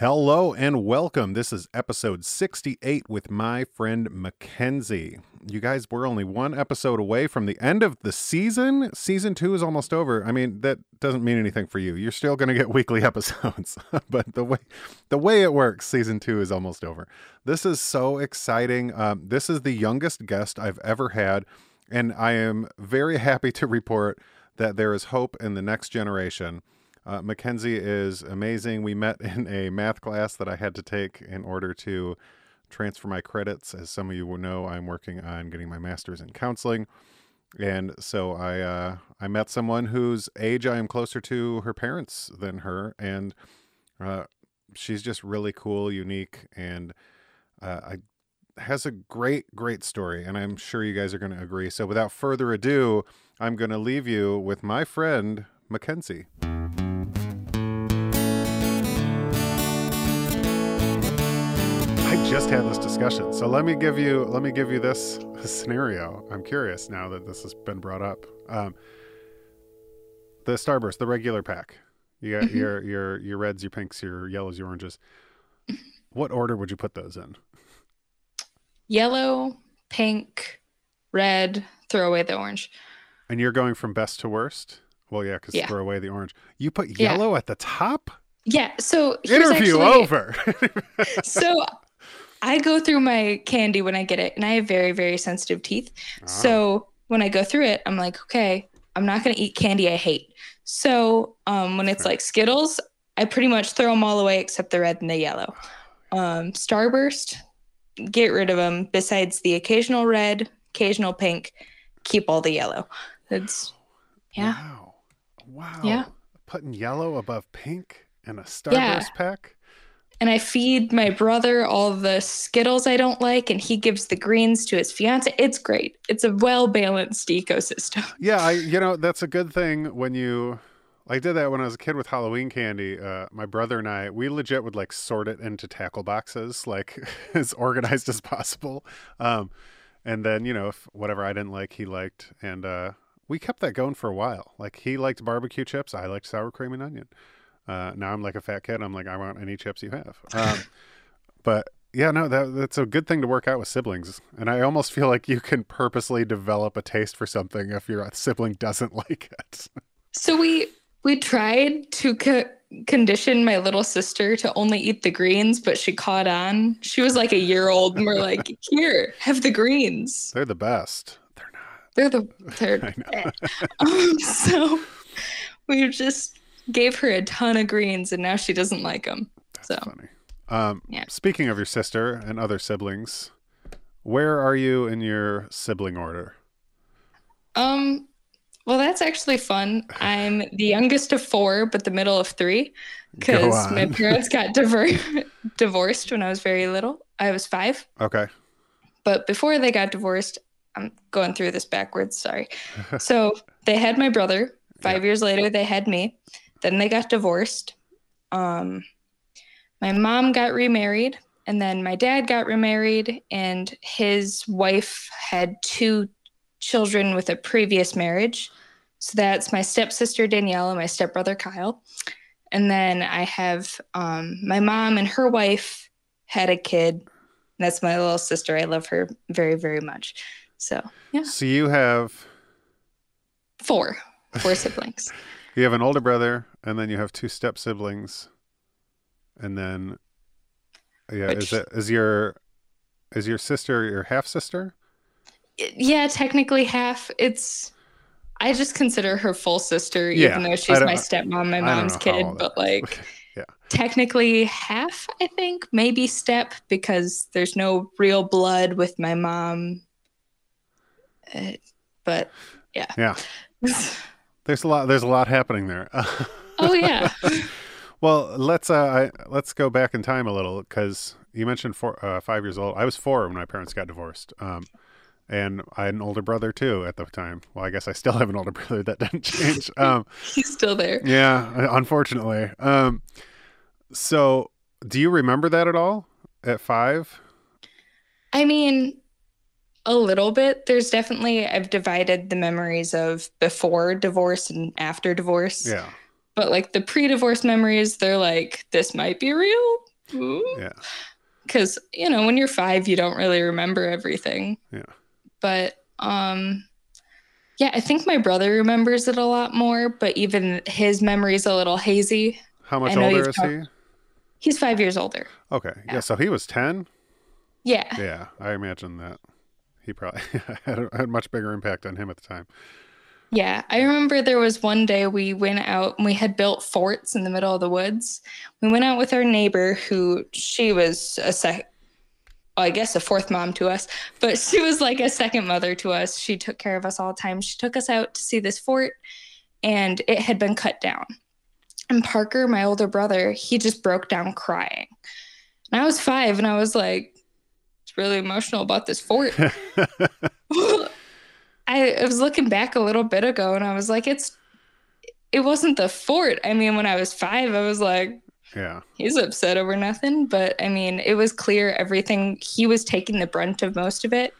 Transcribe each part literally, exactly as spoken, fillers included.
Hello and welcome. This is episode sixty-eight with my friend Mackenzie. You guys, we're only one episode away from the end of the season. Season two is almost over. I mean, that doesn't mean anything for you. You're still going to get weekly episodes, but the way the way it works, season two is almost over. This is so exciting. Um, this is the youngest guest I've ever had, and I am very happy to report that there is hope in the next generation. Uh, Mackenzie is amazing. We met in a math class that I had to take in order to transfer my credits. As some of you will know, I'm working on getting my master's in counseling. And so I, uh, I met someone whose age I am closer to her parents than her. And uh, she's just really cool, unique, and uh, I, has a great, great story. And I'm sure you guys are going to agree. So without further ado, I'm going to leave you with my friend, Mackenzie. Just had this discussion, so let me give you let me give you this scenario. I'm curious now that this has been brought up. Um, the Starburst, the regular pack. You got mm-hmm. your your your reds, your pinks, your yellows, your oranges. What order would you put those in? Yellow, pink, red. Throw away the orange. And you're going from best to worst. Well, yeah, because yeah. Throw away the orange. You put yellow yeah. at the top. Yeah. So interview actually... over. so. I go through my candy when I get it, and I have very, very sensitive teeth. Ah. So when I go through it, I'm like, okay, I'm not going to eat candy I hate. So um, when it's like Skittles, I pretty much throw them all away except the red and the yellow. Um, Starburst, get rid of them. Besides the occasional red, occasional pink, keep all the yellow. That's, yeah. Wow. Wow. Yeah. Putting yellow above pink in a Starburst yeah. pack? And I feed my brother all the Skittles I don't like, and he gives the greens to his fiance. It's great. It's a well-balanced ecosystem. Yeah, I, you know, that's a good thing when you... I did that when I was a kid with Halloween candy. Uh, my brother and I, we legit would, like, sort it into tackle boxes, like, as organized as possible. Um, and then, you know, if whatever I didn't like, he liked. And uh, we kept that going for a while. Like, he liked barbecue chips. I liked sour cream and onion. Uh, now I'm like a fat kid. I'm like, I want any chips you have. Um, but yeah, no, that, that's a good thing to work out with siblings. And I almost feel like you can purposely develop a taste for something if your sibling doesn't like it. So we we tried to co- condition my little sister to only eat the greens, but she caught on. She was like a year old, and we're like, here, have the greens. They're the best. They're not. They're the third. um, so we've just... gave her a ton of greens, and now she doesn't like them. That's so funny. Um, yeah. Speaking of your sister and other siblings, where are you in your sibling order? Um, well, that's actually fun. I'm the youngest of four, but the middle of three, because my parents got diver- divorced when I was very little. I was five. Okay. But before they got divorced, I'm going through this backwards. Sorry. So they had my brother. Five yeah. years later, they had me. Then they got divorced. Um, my mom got remarried, and then my dad got remarried, and his wife had two children with a previous marriage. So that's my stepsister, Danielle, and my stepbrother, Kyle. And then I have um, my mom and her wife had a kid. That's my little sister. I love her very, very much. So, yeah. So you have... Four. Four siblings. You have an older brother, and then you have two step siblings, and then yeah, Which, is it is your is your sister your half sister? Yeah, technically half. It's I just consider her full sister, yeah, even though she's my stepmom, my mom's kid. But like, yeah. technically half, I think, maybe step, because there's no real blood with my mom. Uh, but yeah, yeah. There's a lot. There's a lot happening there. Oh yeah. Well, let's uh, I, let's go back in time a little, because you mentioned four, uh, five years old. I was four when my parents got divorced, um, and I had an older brother too at the time. Well, I guess I still have an older brother. That didn't change. Um, He's still there. Yeah, unfortunately. Um, so, do you remember that at all at five? I mean. A little bit. There's definitely, I've divided the memories of before divorce and after divorce. Yeah. But like the pre-divorce memories, they're like, this might be real. Ooh. Yeah. Because, you know, when you're five, you don't really remember everything. Yeah. But, um, yeah, I think my brother remembers it a lot more, but even his memory's a little hazy. How much older is he? He's five years older. Okay. Yeah. Yeah, so he was ten? Yeah. Yeah, I imagine that. He probably had a, had a much bigger impact on him at the time. Yeah, I remember there was one day we went out and we had built forts in the middle of the woods. We went out with our neighbor who she was a sec, well, I guess a fourth mom to us, but she was like a second mother to us. She took care of us all the time. She took us out to see this fort and it had been cut down. And Parker, my older brother, he just broke down crying. And I was five and I was like, it's really emotional about this fort. I, I was looking back a little bit ago and I was like, it's, it wasn't the fort. I mean, when I was five, I was like, yeah, he's upset over nothing. But I mean, it was clear everything, he was taking the brunt of most of it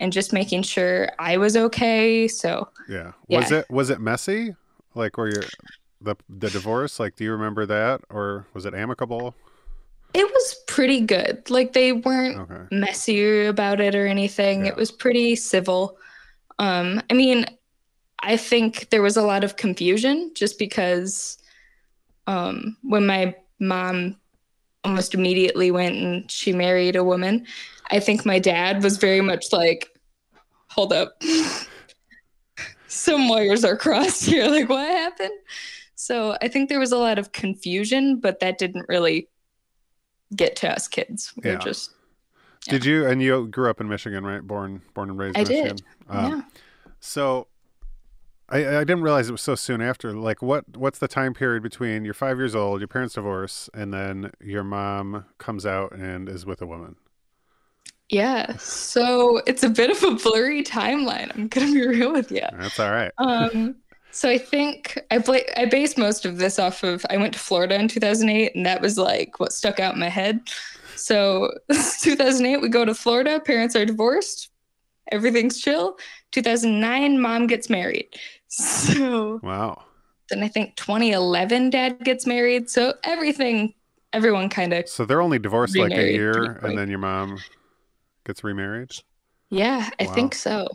and just making sure I was okay. So yeah. Was yeah. it, was it messy? Like were you, the, the divorce, like, do you remember that or was it amicable? It was pretty good. Like they weren't okay. messy about it or anything. Yeah. It was pretty civil. Um, I mean, I think there was a lot of confusion just because um, when my mom almost immediately went and she married a woman, I think my dad was very much like, hold up, some wires are crossed here. Like, what happened? So I think there was a lot of confusion, but that didn't really get to us kids. We yeah. were just... Yeah. Did you, and you grew up in Michigan, right? Born, born and raised in Michigan. I did. Um, yeah. So I, I didn't realize it was so soon after. Like what, what's the time period between you're five years old, your parents divorce, and then your mom comes out and is with a woman? Yeah. So it's a bit of a blurry timeline. I'm going to be real with you. That's all right. Um, so I think I bla- I based most of this off of, I went to Florida in two thousand eight and that was like what stuck out in my head. So two thousand eight, we go to Florida. Parents are divorced. Everything's chill. two thousand nine, mom gets married. So wow. Then I think twenty eleven, dad gets married. So everything, everyone kind of. So they're only divorced like a year, and then your mom gets remarried. Yeah, I wow. think so.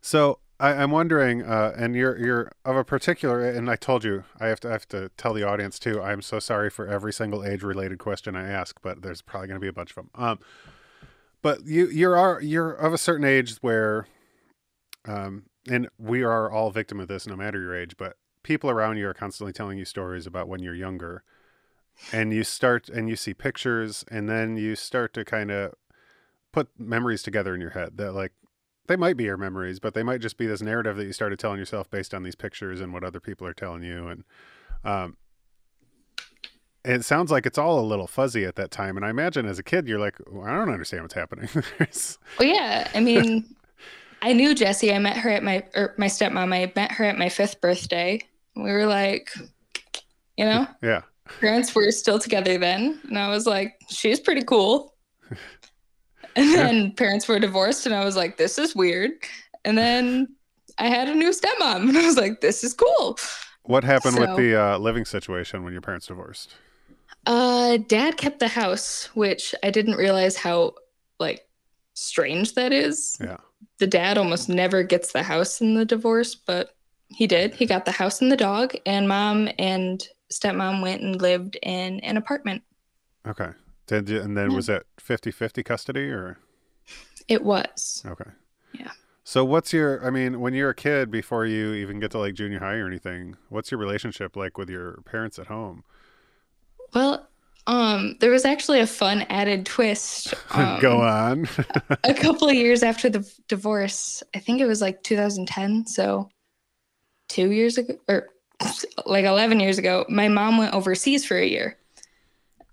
So I, I'm wondering, uh, and you're you're of a particular, and I told you, I have to I have to tell the audience too, I'm so sorry for every single age-related question I ask, but there's probably going to be a bunch of them. Um, but you you are you're of a certain age where, um, and we are all victim of this, no matter your age. But people around you are constantly telling you stories about when you're younger, and you start and you see pictures, and then you start to kind of put memories together in your head that like. They might be your memories, but they might just be this narrative that you started telling yourself based on these pictures and what other people are telling you. And um, it sounds like it's all a little fuzzy at that time. And I imagine as a kid, you're like, well, I don't understand what's happening. Well, yeah. I mean, I knew Jessie. I met her at my, or my stepmom. I met her at my fifth birthday. We were like, you know, yeah. Parents were still together then. And I was like, she's pretty cool. And then yeah. parents were divorced, and I was like, this is weird. And then I had a new stepmom, and I was like, this is cool. What happened so, with the uh, living situation when your parents divorced? Uh, Dad kept the house, which I didn't realize how, like, strange that is. Yeah. The dad almost never gets the house in the divorce, but he did. He got the house and the dog, and Mom and stepmom went and lived in an apartment. Okay. Did you, and then yeah. was that fifty-fifty custody or? It was. Okay. Yeah. So what's your, I mean, when you're a kid, before you even get to like junior high or anything, what's your relationship like with your parents at home? Well, um, there was actually a fun added twist. Um, Go on. A couple of years after the divorce, I think it was like two thousand ten. So two years ago or like eleven years ago, my mom went overseas for a year.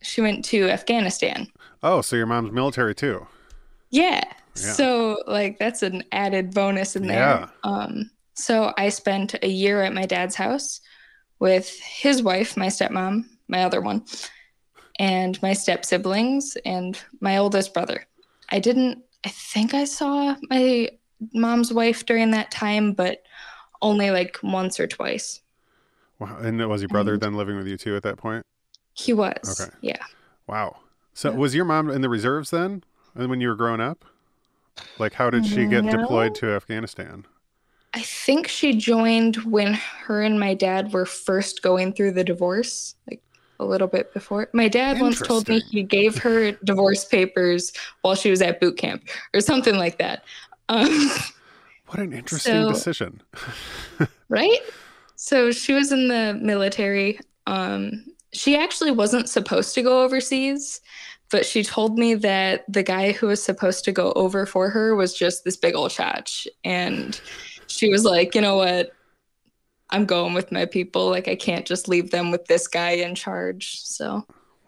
She went to Afghanistan. Oh, so your mom's military too. Yeah. yeah. So like that's an added bonus in there. Yeah. Um, so I spent a year at my dad's house with his wife, my stepmom, my other one, and my step siblings and my oldest brother. I didn't, I think I saw my mom's wife during that time, but only like once or twice. Wow. And was your brother and, then living with you too at that point? He was. Okay. Yeah. Wow. So yeah. Was your mom in the reserves then? And when you were growing up? Like, how did she get no. deployed to Afghanistan? I think she joined when her and my dad were first going through the divorce, like a little bit before. My dad once told me he gave her divorce papers while she was at boot camp or something like that. Um, what an interesting so, decision. Right? So she was in the military. Um, she actually wasn't supposed to go overseas, but she told me that the guy who was supposed to go over for her was just this big old chotch. And she was like, you know what? I'm going with my people. Like, I can't just leave them with this guy in charge. So,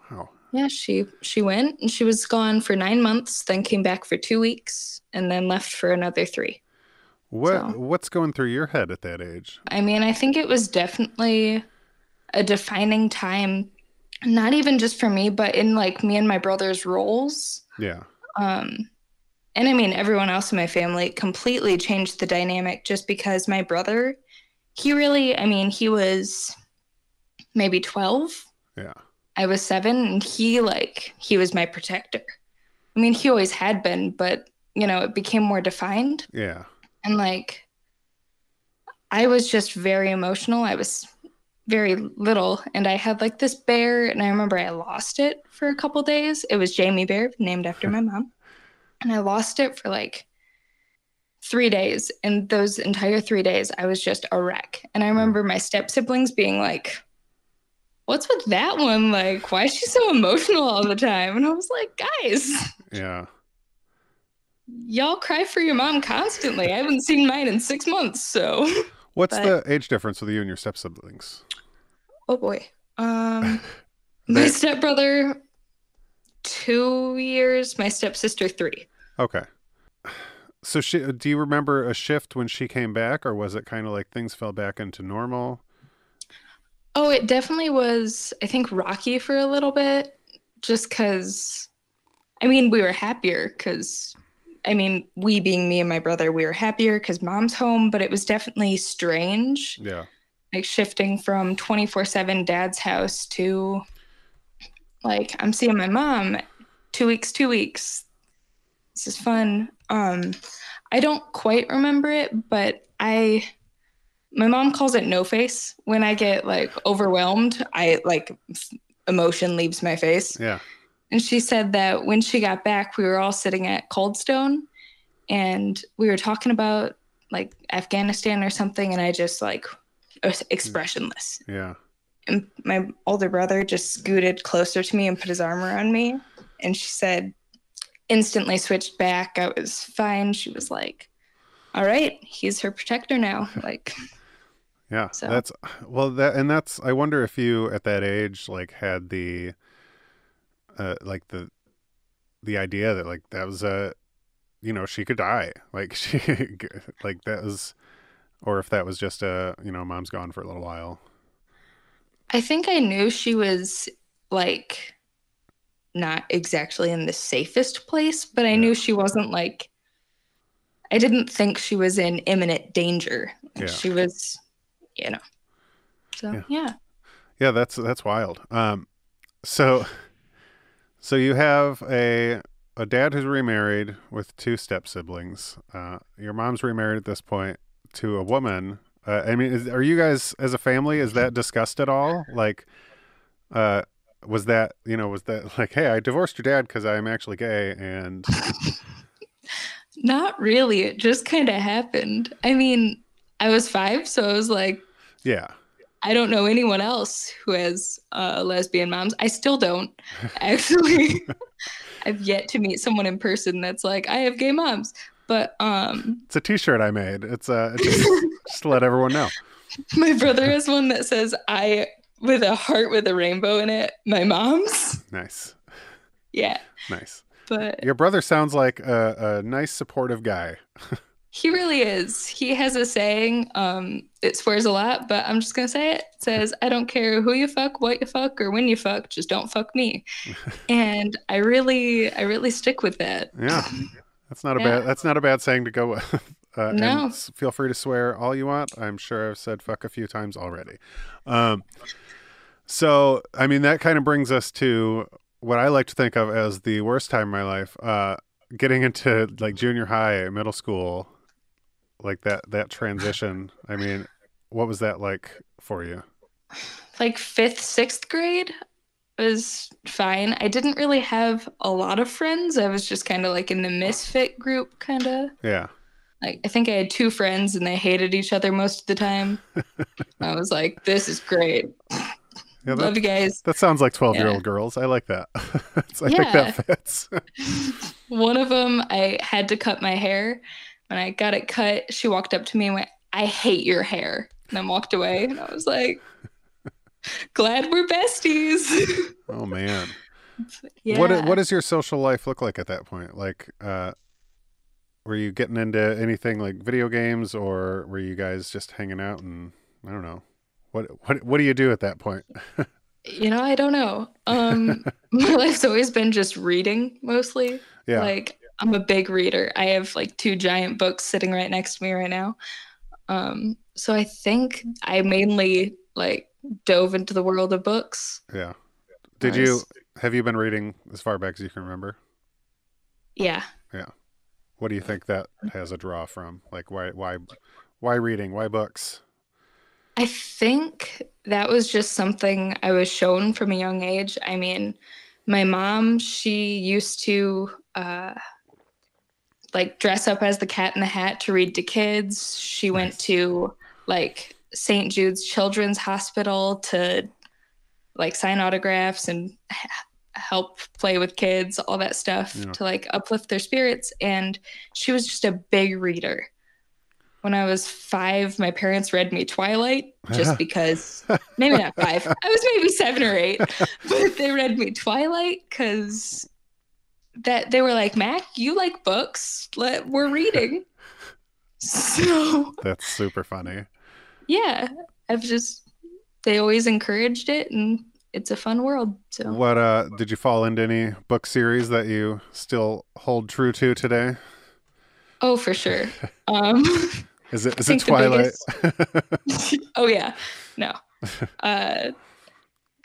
wow. Yeah, she she went and she was gone for nine months, then came back for two weeks, and then left for another three. What so, what's going through your head at that age? I mean, I think it was definitely a defining time, not even just for me, but in like me and my brother's roles. Yeah. Um. And I mean, everyone else in my family completely changed the dynamic just because my brother, he really, I mean, he was maybe twelve. Yeah. I was seven, and he like, he was my protector. I mean, he always had been, but, you know, it became more defined. Yeah. And like, I was just very emotional. I was very little, and I had like this bear, and I remember I lost it for a couple days. It was Jamie Bear, named after my mom. And I lost it for like three days. And those entire three days, I was just a wreck. And I remember my step siblings being like, what's with that one? Like, why is she so emotional all the time? And I was like, guys. Yeah. Y'all cry for your mom constantly. I haven't seen mine in six months. So what's but... the age difference with you and your step siblings? Oh, boy. Um, my stepbrother... two years, my stepsister three. Okay. So she, do you remember a shift when she came back, or was it kind of like things fell back into normal? Oh, it definitely was, I think, rocky for a little bit, just because, I mean, we were happier because, I mean, we being me and my brother, we were happier because mom's home, but it was definitely strange. Yeah. Like shifting from twenty-four seven dad's house to... like, I'm seeing my mom two weeks, two weeks. This is fun. Um, I don't quite remember it, but I, my mom calls it no face. When I get like overwhelmed, I like emotion leaves my face. Yeah. And she said that when she got back, we were all sitting at Cold Stone and we were talking about like Afghanistan or something. And I just like was expressionless. Yeah. And my older brother just scooted closer to me and put his arm around me. And she said, instantly switched back. I was fine. She was like, all right, he's her protector now. Like, yeah, so. that's well, that, and that's, I wonder if you at that age, like had the, uh, like the, the idea that like, that was a, you know, she could die. Like she, like that was, or if that was just a, you know, mom's gone for a little while. I think I knew she was, like, not exactly in the safest place, but I yeah. knew she wasn't, like, I didn't think she was in imminent danger. Like, yeah. She was, you know. So, yeah. Yeah, yeah that's that's wild. Um, so so you have a a dad who's remarried with two step-siblings. Uh, your mom's remarried at this point to a woman. Uh, I mean, is, are you guys as a family, is that discussed at all? Like, uh, was that, you know, was that like, hey, I divorced your dad because I'm actually gay and. Not really. It just kind of happened. I mean, I was five, so I was like, yeah, I don't know anyone else who has uh, lesbian moms. I still don't. Actually, I've yet to meet someone in person that's like, I have gay moms. But um, it's a T-shirt I made. It's uh, it's just, just to let everyone know. My brother has one that says "I" with a heart with a rainbow in it. My mom's. Nice. Yeah. Nice. But your brother sounds like a, a nice, supportive guy. He really is. He has a saying. Um, it swears a lot, but I'm just gonna say it. It says, "I don't care who you fuck, what you fuck, or when you fuck. Just don't fuck me." And I really, I really stick with that. Yeah. That's not a yeah. bad. That's not a bad saying to go with. Uh, no. And feel free to swear all you want. I'm sure I've said fuck a few times already. Um, so, I mean, that kind of brings us to what I like to think of as the worst time of my life, uh, getting into like junior high, middle school, like that, that transition. I mean, what was that like for you? Like fifth, sixth grade was fine. I didn't really have a lot of friends. I was just kind of like in the misfit group kind of. Yeah. Like, I think I had two friends and they hated each other most of the time. I was like, this is great. Yeah, that, love you guys. That sounds like twelve-year-old yeah. girls. I like that. So I yeah. think that fits. One of them, I had to cut my hair. When I got it cut, she walked up to me and went, I hate your hair. And then walked away. And I was like, glad we're besties. Oh, man. Yeah. What What does your social life look like at that point? Like, uh, were you getting into anything like video games, or were you guys just hanging out and, I don't know. What what what do you do at that point? You know, I don't know. Um, my life's always been just reading mostly. Yeah. Like, I'm a big reader. I have like two giant books sitting right next to me right now. Um, so I think I mainly like dove into the world of books. Yeah. Did was... you have you been reading as far back as you can remember? Yeah. Yeah. What do you think that has a draw from? Like, why why why reading? Why books? I think that was just something I was shown from a young age. I mean, my mom, she used to uh, like dress up as the Cat in the Hat to read to kids. She nice. Went to like Saint Jude's Children's Hospital to like sign autographs and ha- help play with kids, all that stuff yeah. to like uplift their spirits. And she was just a big reader. When I was five, my parents read me Twilight just because, maybe not five, I was maybe seven or eight, but they read me Twilight because that they were like, Mac, you like books, Let, we're reading. So that's super funny. Yeah, I've just, they always encouraged it and it's a fun world. So what, uh, did you fall into any book series that you still hold true to today? Oh, for sure. Um Is it is it Twilight? Biggest... oh yeah, no. Uh,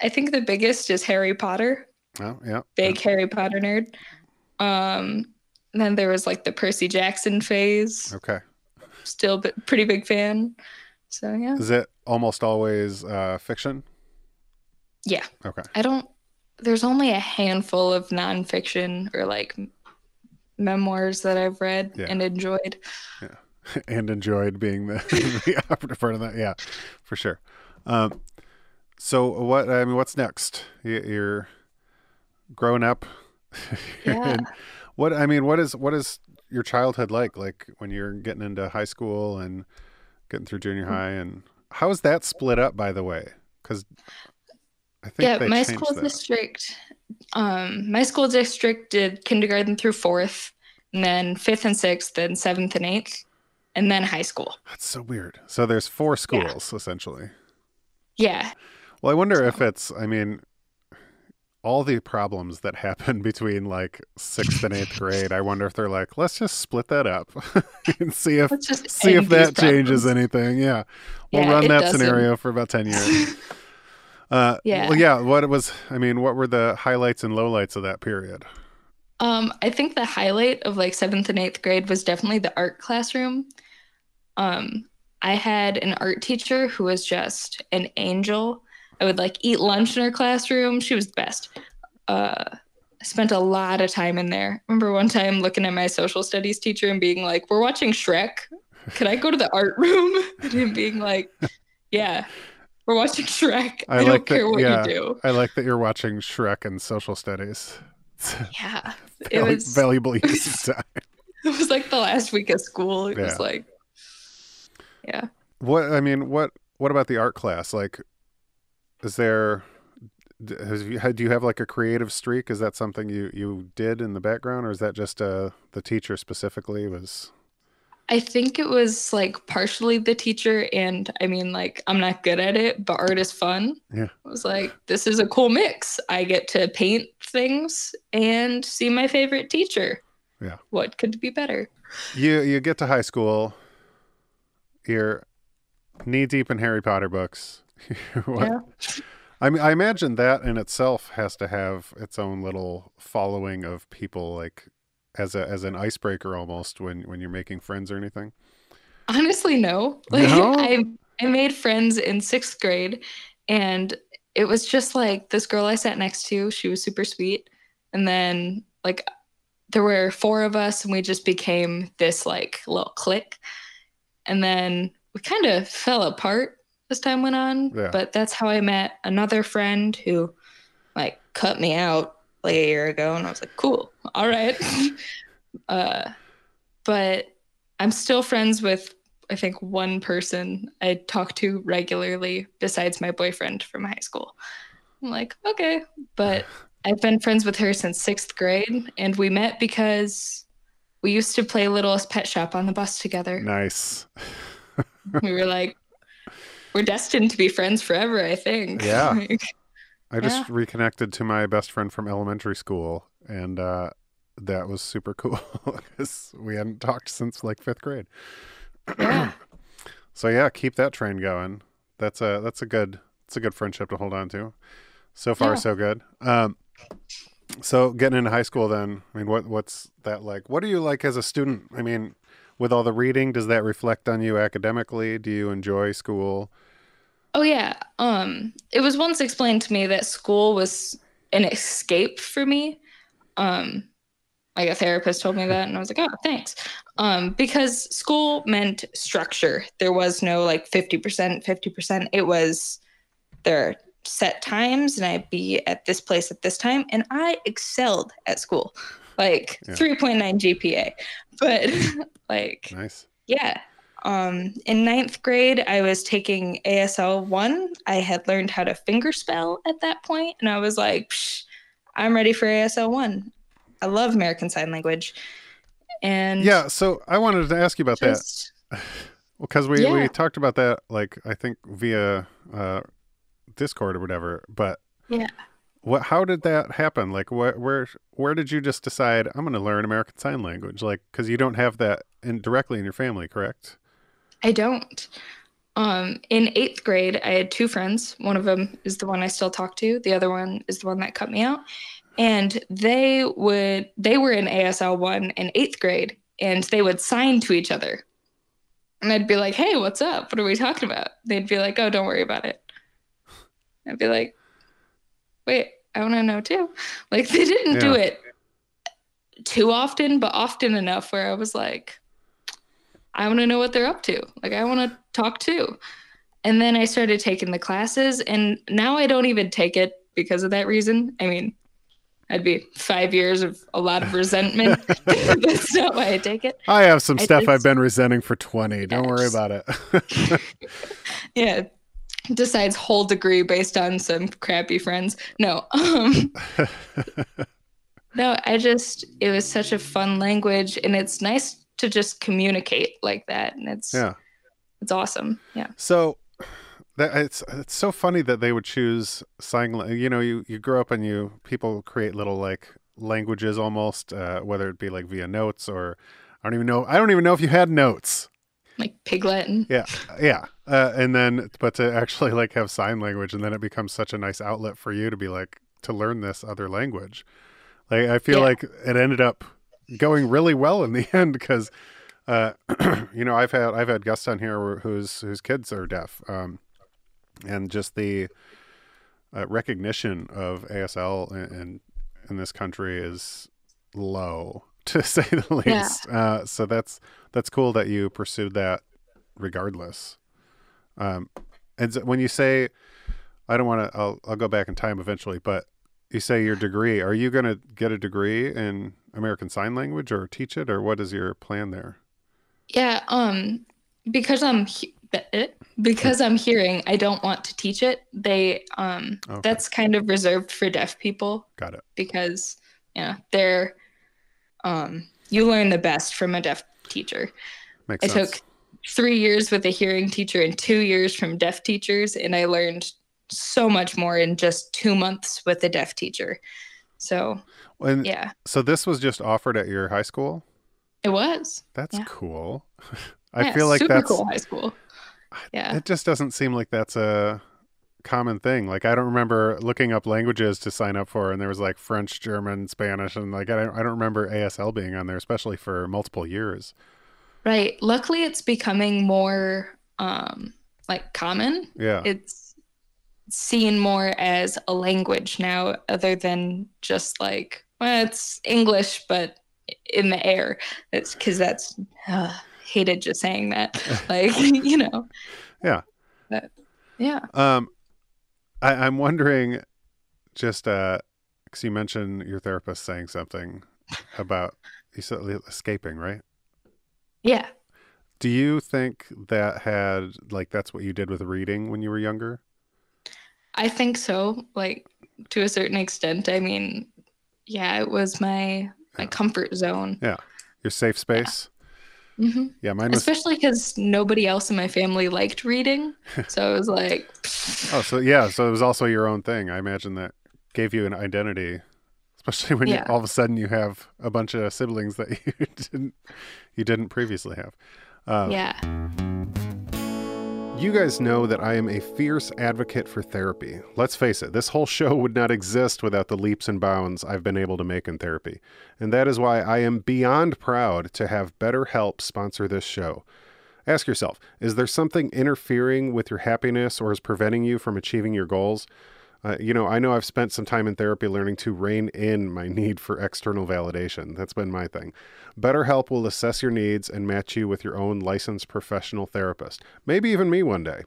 I think the biggest is Harry Potter. Oh yeah, big yeah. Harry Potter nerd. Um, and then there was like the Percy Jackson phase. Okay, still b- pretty big fan. So yeah. Is it almost always uh, fiction? Yeah. Okay. I don't. There's only a handful of nonfiction or like memoirs that I've read yeah. and enjoyed. Yeah. And enjoyed being the, the operative part of that. Yeah, for sure. Um, so what, I mean, what's next? You, you're growing up. Yeah. What, I mean, what is, what is your childhood like, like when you're getting into high school and getting through junior mm-hmm. high, and how is that split up, by the way? Cause I think yeah, they my school that. district, um, my school district did kindergarten through fourth, and then fifth and sixth, and seventh and eighth. And then high school. That's so weird. So there's four schools, yeah. essentially. Yeah. Well, I wonder so. if it's, I mean, all the problems that happen between like sixth and eighth grade, I wonder if they're like, let's just split that up and see if see if that changes anything. Yeah. We'll yeah, run that doesn't. scenario for about ten years. uh, yeah. Well, yeah. What was, I mean, what were the highlights and lowlights of that period? Um, I think the highlight of like seventh and eighth grade was definitely the art classroom. Um, I had an art teacher who was just an angel. I would like eat lunch in her classroom. She was the best. Uh, I spent a lot of time in there. I remember one time looking at my social studies teacher and being like, we're watching Shrek. Can I go to the art room? And him being like, yeah. We're watching Shrek. I, I like don't that, care what yeah, you do. I like that you're watching Shrek and social studies. Yeah, it was valuable use of time. It was like the last week of school. It yeah. was like, yeah. What I mean, what what about the art class? Like, is there? Has you had? Do you have like a creative streak? Is that something you you did in the background, or is that just uh the teacher specifically was? I think it was like partially the teacher, and I mean, like, I'm not good at it, but art is fun. Yeah. I was like, this is a cool mix. I get to paint things and see my favorite teacher. Yeah. What could be better? You you get to high school, you're knee deep in Harry Potter books. What, yeah. I mean, I imagine that in itself has to have its own little following of people, like as a as an icebreaker almost when when you're making friends or anything. Honestly, no. Like no? I I made friends in sixth grade, and it was just like this girl I sat next to. She was super sweet, and then like there were four of us, and we just became this like little clique, and then we kind of fell apart as time went on. Yeah. But that's how I met another friend who like cut me out like a year ago, and I was like, cool, all right. uh, but I'm still friends with, I think, one person I talk to regularly besides my boyfriend from high school. I'm like, okay. But I've been friends with her since sixth grade, and we met because we used to play Littlest Pet Shop on the bus together. Nice. We were like, we're destined to be friends forever, I think. Yeah. Like, I just yeah. reconnected to my best friend from elementary school, and uh, that was super cool because we hadn't talked since like fifth grade. Yeah. So yeah, keep that train going. That's a that's a good it's a good friendship to hold on to. So far, yeah. so good. Um, so getting into high school, then, I mean, what what's that like? What are you like as a student? I mean, with all the reading, does that reflect on you academically? Do you enjoy school? Oh, yeah. Um, it was once explained to me that school was an escape for me. Um, like a therapist told me that, and I was like, oh, thanks. Um, because school meant structure. There was no like fifty percent, fifty percent. It was there are set times, and I'd be at this place at this time. And I excelled at school. Like yeah. three point nine G P A, but like, nice. Yeah. Um, in ninth grade, I was taking A S L one. I had learned how to fingerspell at that point, and I was like, psh, I'm ready for A S L one. I love American Sign Language. And yeah, so I wanted to ask you about just, that because we, yeah. we talked about that, like I think via uh, Discord or whatever. But yeah. What? How did that happen? Like, wh- where where did you just decide, I'm going to learn American Sign Language? Like, because you don't have that in, directly in your family, correct? I don't. Um, in eighth grade, I had two friends. One of them is the one I still talk to. The other one is the one that cut me out. And they would they were in A S L one in eighth grade, and they would sign to each other. And I'd be like, hey, what's up? What are we talking about? They'd be like, oh, don't worry about it. I'd be like, wait, I want to know too. Like they didn't yeah. do it too often, but often enough where I was like, I want to know what they're up to. Like I want to talk too. And then I started taking the classes, and now I don't even take it because of that reason. I mean, I'd be five years of a lot of resentment. That's not why I take it. I have some I stuff just... I've been resenting for twenty. Don't yes. worry about it. yeah. Decides whole degree based on some crappy friends. No. Um, no, I just, it was such a fun language, and it's nice to just communicate like that. And it's, yeah. it's awesome. Yeah. So that it's, it's so funny that they would choose sign, you know, you, you grow up and you, people create little like languages almost, uh, whether it be like via notes or I don't even know. I don't even know if you had notes. Like Pig Latin. Yeah. Yeah. Uh, and then, but to actually like have sign language, and then it becomes such a nice outlet for you to be like, to learn this other language. Like, I feel yeah. like it ended up going really well in the end because, uh, you know, I've had, I've had guests on here whose, whose kids are deaf. Um, and just the uh, recognition of A S L in, in, in this country is low, to say the least. Yeah. Uh, so that's, that's cool that you pursued that regardless. Um, and when you say, I don't want to, I'll, I'll go back in time eventually, but you say your degree, are you going to get a degree in American Sign Language or teach it, or what is your plan there? Yeah. Um, because I'm, he- because I'm hearing, I don't want to teach it. They, um, okay. that's kind of reserved for deaf people. Got it. Because, you know, they're, um, you learn the best from a deaf teacher. Makes I sense. Took three years with a hearing teacher and two years from deaf teachers, and I learned so much more in just two months with a deaf teacher. So, and yeah. So this was just offered at your high school? It was. That's yeah. cool. I yeah, feel like super that's cool high school. Yeah. It just doesn't seem like that's a common thing. Like, I don't remember looking up languages to sign up for, and there was like French, German, Spanish, and like I don't, I don't remember A S L being on there, especially for multiple years. Right. Luckily, it's becoming more um, like common. Yeah. It's seen more as a language now, other than just like, well, it's English, but in the air. It's because that's uh, hated just saying that. Like, you know. Yeah. But, yeah. Um, I, I'm wondering, just uh, because you mentioned your therapist saying something about you said escaping, right? Yeah. Do you think that had, like, that's what you did with reading when you were younger? I think so. Like, to a certain extent. I mean, yeah, it was my my yeah. comfort zone. Yeah. Your safe space. Yeah. Mm-hmm. Yeah, mine was... Especially because nobody else in my family liked reading. So it was like... Oh, so yeah. So it was also your own thing. I imagine that gave you an identity. Especially when yeah. you, all of a sudden you have a bunch of siblings that you didn't you didn't previously have. Uh, yeah. You guys know that I am a fierce advocate for therapy. Let's face it, this whole show would not exist without the leaps and bounds I've been able to make in therapy. And that is why I am beyond proud to have BetterHelp sponsor this show. Ask yourself, is there something interfering with your happiness or is preventing you from achieving your goals? Uh, you know, I know I've spent some time in therapy learning to rein in my need for external validation. That's been my thing. BetterHelp will assess your needs and match you with your own licensed professional therapist. Maybe even me one day.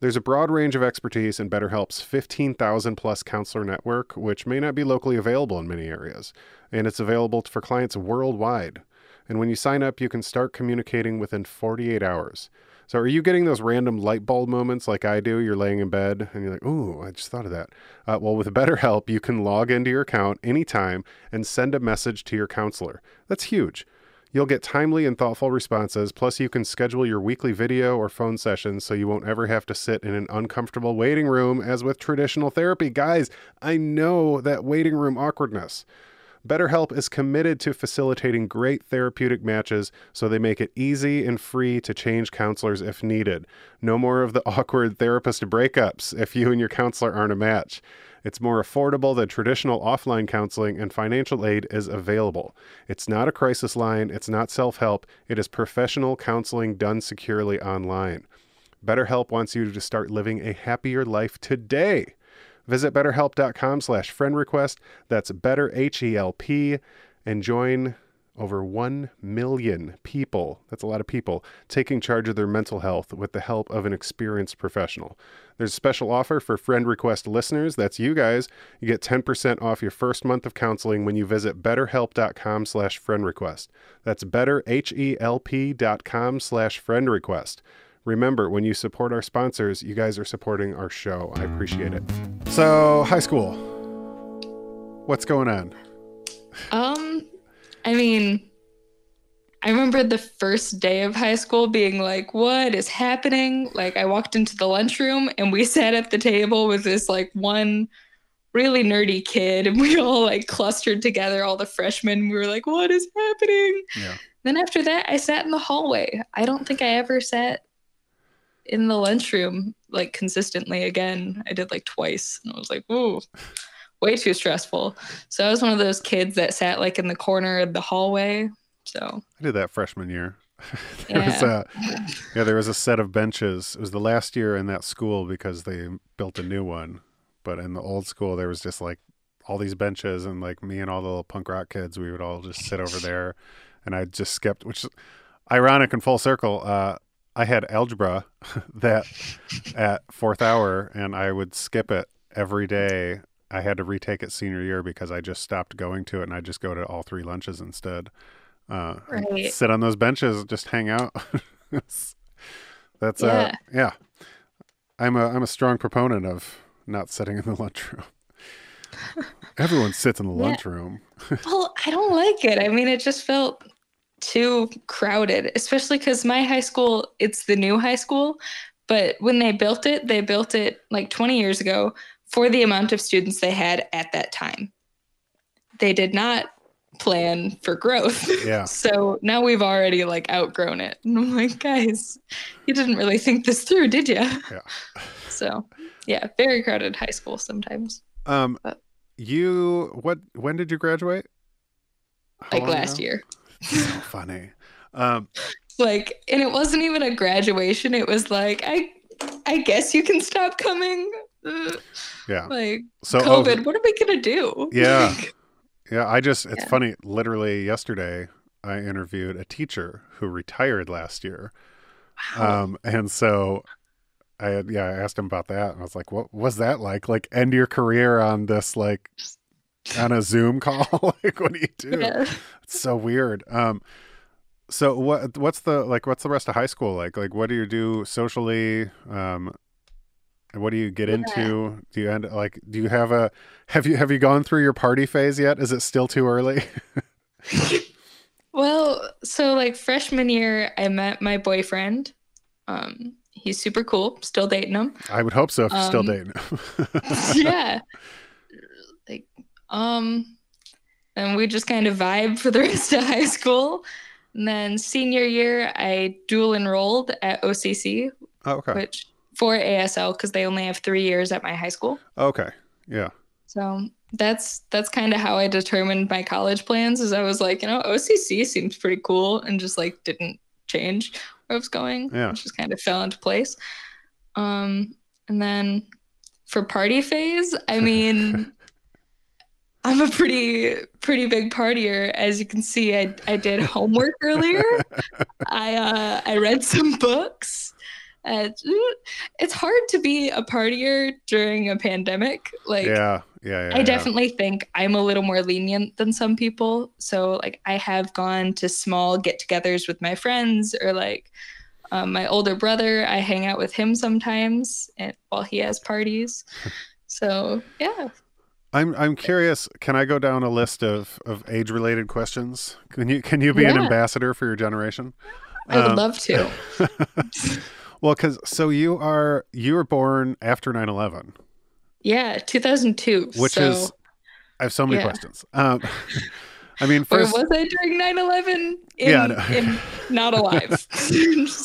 There's a broad range of expertise in BetterHelp's fifteen thousand plus counselor network, which may not be locally available in many areas. And it's available for clients worldwide. And when you sign up, you can start communicating within forty-eight hours. So are you getting those random light bulb moments like I do? You're laying in bed and you're like, ooh, I just thought of that. Uh, well, with BetterHelp, you can log into your account anytime and send a message to your counselor. That's huge. You'll get timely and thoughtful responses. Plus, you can schedule your weekly video or phone sessions so you won't ever have to sit in an uncomfortable waiting room as with traditional therapy. Guys, I know that waiting room awkwardness. BetterHelp is committed to facilitating great therapeutic matches, so they make it easy and free to change counselors if needed. No more of the awkward therapist breakups if you and your counselor aren't a match. It's more affordable than traditional offline counseling, and financial aid is available. It's not a crisis line. It's not self-help. It is professional counseling done securely online. BetterHelp wants you to start living a happier life today. Visit betterhelp.com slash friend request. That's better H E L P, and join over one million people. That's a lot of people taking charge of their mental health with the help of an experienced professional. There's a special offer for friend request listeners. That's you guys. You get ten percent off your first month of counseling when you visit betterhelp.com slash friend request. That's better H E L P.com slash friend request. Remember, when you support our sponsors, you guys are supporting our show. I appreciate it. So, high school. What's going on? Um, I mean, I remember the first day of high school being like, what is happening? Like, I walked into the lunchroom and we sat at the table with this, like, one really nerdy kid. And we all, like, clustered together, all the freshmen. We were like, what is happening? Yeah. Then after that, I sat in the hallway. I don't think I ever sat in the lunchroom like consistently again. I did like twice and I was like, ooh, way too stressful. So I was one of those kids that sat like in the corner of the hallway. So I did that freshman year. there yeah. was a yeah there was a set of benches. It was the last year in that school because they built a new one, but in the old school there was just like all these benches, and like me and all the little punk rock kids, we would all just sit over there. And I just skipped, which is ironic and full circle. uh I had algebra that at fourth hour, and I would skip it every day. I had to retake it senior year because I just stopped going to it, and I just go to all three lunches instead. Uh, right. Sit on those benches, just hang out. That's yeah. Uh, yeah. I'm a I'm a strong proponent of not sitting in the lunchroom. Everyone sits in the yeah. lunchroom. Well, I don't like it. I mean, it just felt too crowded, especially because my high school, it's the new high school, but when they built it, they built it like twenty years ago for the amount of students they had at that time. They did not plan for growth. Yeah. So now we've already like outgrown it. And I'm like, guys, you didn't really think this through, did you? Yeah. So Yeah, very crowded high school sometimes. Um, but. you what? When did you graduate? How like last ago? year. So funny. Um, like, and it wasn't even a graduation. It was like, I, I guess you can stop coming. Yeah. Like, so COVID. Oh, what are we gonna do? Yeah. Like, yeah. I just. It's yeah. funny. Literally yesterday, I interviewed a teacher who retired last year. Wow. Um, and so. I had, yeah, I asked him about that, and I was like, "What was that like? Like, end your career on this, like, on a Zoom call? Like, what do you do?" Yeah. It's so weird. Um, so what? What's the like? What's the rest of high school like? Like, what do you do socially? Um, what do you get yeah. into? Do you end like? Do you have a? Have you have you gone through your party phase yet? Is it still too early? Well, so like freshman year, I met my boyfriend. Um. He's super cool. Still dating him. I would hope so. If you're um, still dating him. Yeah. Like, um, and we just kind of vibe for the rest of high school. And then senior year, I dual enrolled at O C C. Oh, okay. Which for A S L, because they only have three years at my high school. Okay. Yeah. So that's that's kind of how I determined my college plans. Is I was like, you know, O C C seems pretty cool, and just like didn't change where I was going. Yeah. It just kind of fell into place. Um, and then for party phase, I mean, I'm a pretty, pretty big partier. As you can see, I, I did homework earlier. I, uh, I read some books. Uh, it's hard to be a partier during a pandemic. Like, yeah, yeah, yeah I yeah. definitely think I'm a little more lenient than some people. So, like, I have gone to small get-togethers with my friends, or like um, my older brother. I hang out with him sometimes, and while he has parties. So, yeah. I'm I'm curious. Can I go down a list of, of age-related questions? Can you can you be yeah. an ambassador for your generation? I would um, love to. Well, because so you are you were born after nine eleven. Yeah, two thousand two. Which so, is, I have so many yeah. questions. Um, I mean, first, or was I during nine eleven? In, yeah, no. in not alive.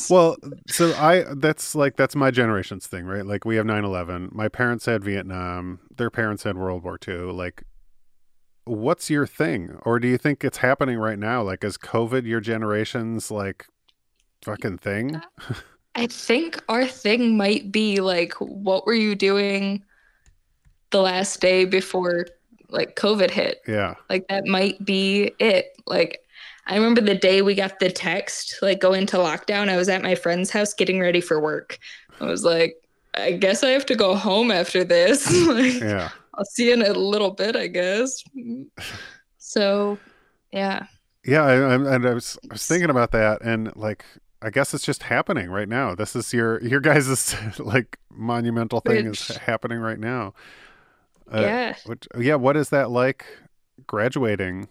Well, so I that's like that's my generation's thing, right? Like we have nine eleven. My parents had Vietnam. Their parents had World War Two. Like, what's your thing, or do you think it's happening right now? Like, is COVID your generation's like fucking thing? I think our thing might be like, what were you doing the last day before like COVID hit? Yeah. Like that might be it. Like I remember the day we got the text, like go into lockdown. I was at my friend's house getting ready for work. I was like, I guess I have to go home after this. Like, yeah. I'll see you in a little bit, I guess. So, yeah. Yeah. And I, I, I was I was thinking about that, and like, I guess it's just happening right now. This is your your guys' like monumental thing which, is happening right now. Uh, yeah. Which, yeah. What is that like? Graduating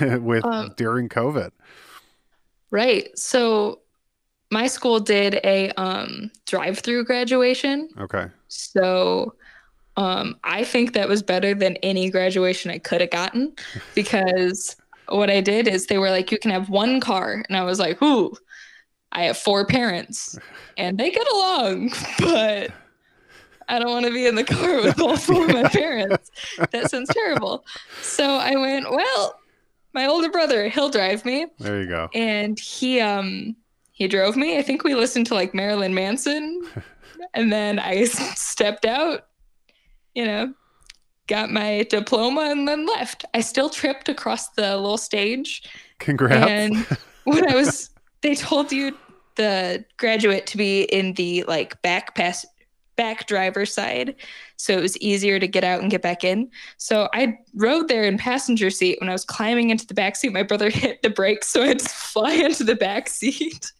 with um, during COVID. Right. So my school did a um, drive-through graduation. Okay. So um, I think that was better than any graduation I could have gotten, because what I did is they were like, you can have one car, and I was like, ooh. I have four parents, and they get along, but I don't want to be in the car with all four of my parents. That sounds terrible. So I went, well, my older brother, he'll drive me. There you go. And he um he drove me. I think we listened to like Marilyn Manson, and then I stepped out, you know, got my diploma, and then left. I still tripped across the little stage. Congrats. And when I was... They told you the graduate to be in the like back pass, back driver's side, so it was easier to get out and get back in. So I rode there in passenger seat. When I was climbing into the back seat, my brother hit the brakes, so I had to fly into the back seat.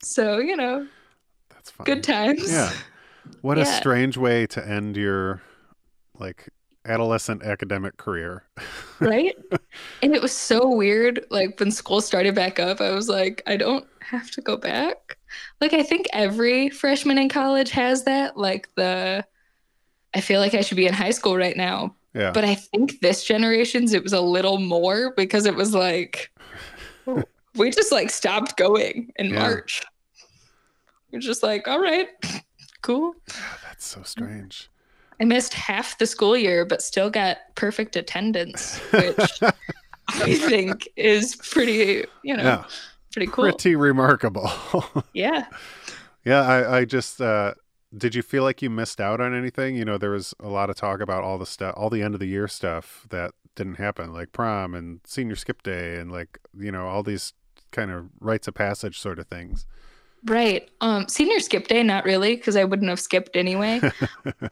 So you know, that's fun. Good times. Yeah. What yeah. a strange way to end your like adolescent academic career. Right? And it was so weird. Like when school started back up, I was like, I don't have to go back. Like I think every freshman in college has that, like the I feel like I should be in high school right now. Yeah. But I think this generation's it was a little more, because it was like we just like stopped going in yeah. March. We're just like, all right, cool. That's so strange. I missed half the school year, but still got perfect attendance, which I think is pretty, you know, yeah. pretty cool. Pretty remarkable. Yeah. Yeah. I, I just, uh, did you feel like you missed out on anything? You know, there was a lot of talk about all the stuff, all the end of the year stuff that didn't happen, like prom and senior skip day and like, you know, all these kind of rites of passage sort of things. Right. Um, senior skip day, not really, because I wouldn't have skipped anyway.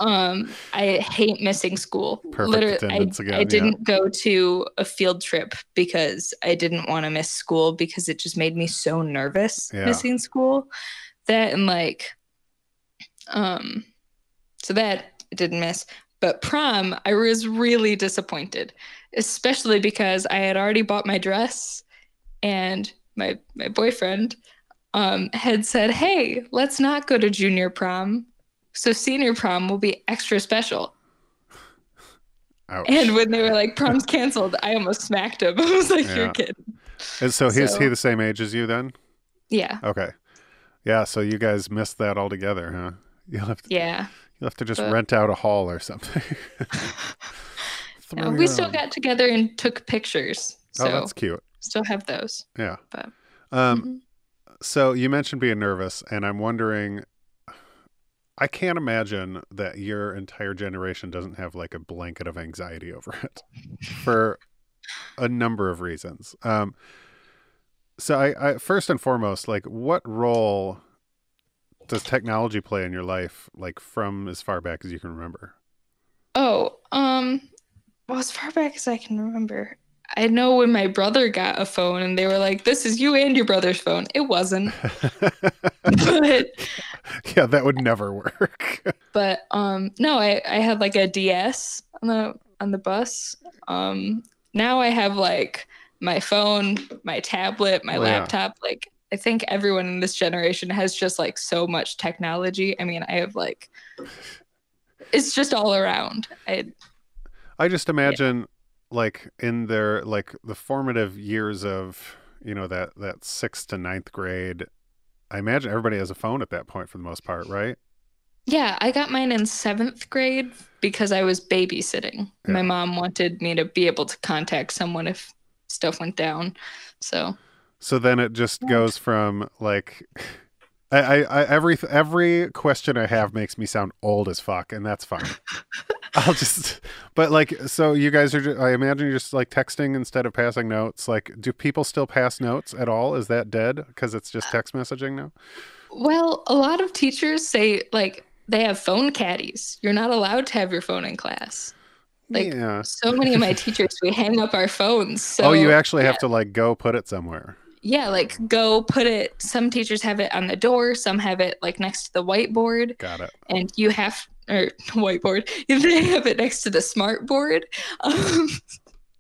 um, I hate missing school. Perfect Literally, attendance I, again. I didn't yeah. go to a field trip because I didn't want to miss school because it just made me so nervous yeah. missing school. That and like, um, so that I didn't miss. But prom, I was really disappointed, especially because I had already bought my dress and my my boyfriend Um, had said, hey, let's not go to junior prom. So senior prom will be extra special. Ouch. And when they were like, prom's canceled, I almost smacked him. I was like, yeah. you're kidding. And so, so is he the same age as you then? Yeah. Okay. Yeah. So you guys missed that altogether, huh? You'll have to, yeah. You'll have to just but... rent out a hall or something. No, we still own. got together and took pictures. So oh, that's cute. Still have those. Yeah. But, um, mm-hmm. So you mentioned being nervous, and I'm wondering, I can't imagine that your entire generation doesn't have like a blanket of anxiety over it for a number of reasons. Um, so I, I, first and foremost, like what role does technology play in your life, like from as far back as you can remember? Oh, um, well, as far back as I can remember. I know when my brother got a phone and they were like, this is you and your brother's phone. It wasn't. But, yeah, that would never work. But um, no, I, I had like a D S on the on the bus. Um, now I have like my phone, my tablet, my oh, laptop. Yeah. Like I think everyone in this generation has just like so much technology. I mean, I have like, it's just all around. I, I just imagine... Yeah. Like in their like the formative years of, you know, that that sixth to ninth grade, I imagine everybody has a phone at that point for the most part, right? Yeah, I got mine in seventh grade because I was babysitting. Yeah. My mom wanted me to be able to contact someone if stuff went down. So So then it just yeah. goes from like I, I, I every every question I have makes me sound old as fuck, and that's fine. I'll just, but like, so you guys are, just, I imagine you're just like texting instead of passing notes. Like, do people still pass notes at all? Is that dead? Because it's just text messaging now? Well, a lot of teachers say like they have phone caddies. You're not allowed to have your phone in class. Like yeah. so many of my teachers, we hang up our phones. So, oh, you actually yeah. have to like go put it somewhere. Yeah, like go put it. Some teachers have it on the door. Some have it like next to the whiteboard. Got it. And you have or whiteboard. They have it next to the smart board. Um,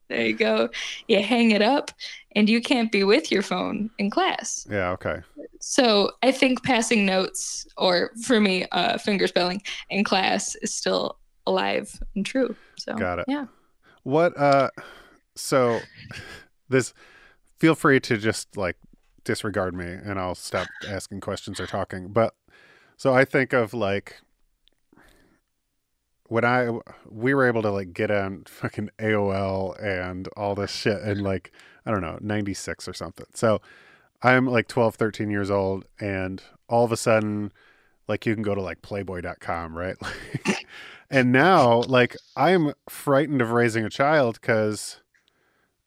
there you go. You hang it up and you can't be with your phone in class. Yeah, okay. So I think passing notes or for me, uh, finger spelling in class is still alive and true. So got it. Yeah. What, uh, so this, feel free to just like disregard me and I'll stop asking questions or talking. But so I think of like, when I, we were able to like get on fucking A O L and all this shit in like, I don't know, ninety-six or something. So I'm like twelve, thirteen years old and all of a sudden like you can go to like playboy dot com, right? And now like I'm frightened of raising a child because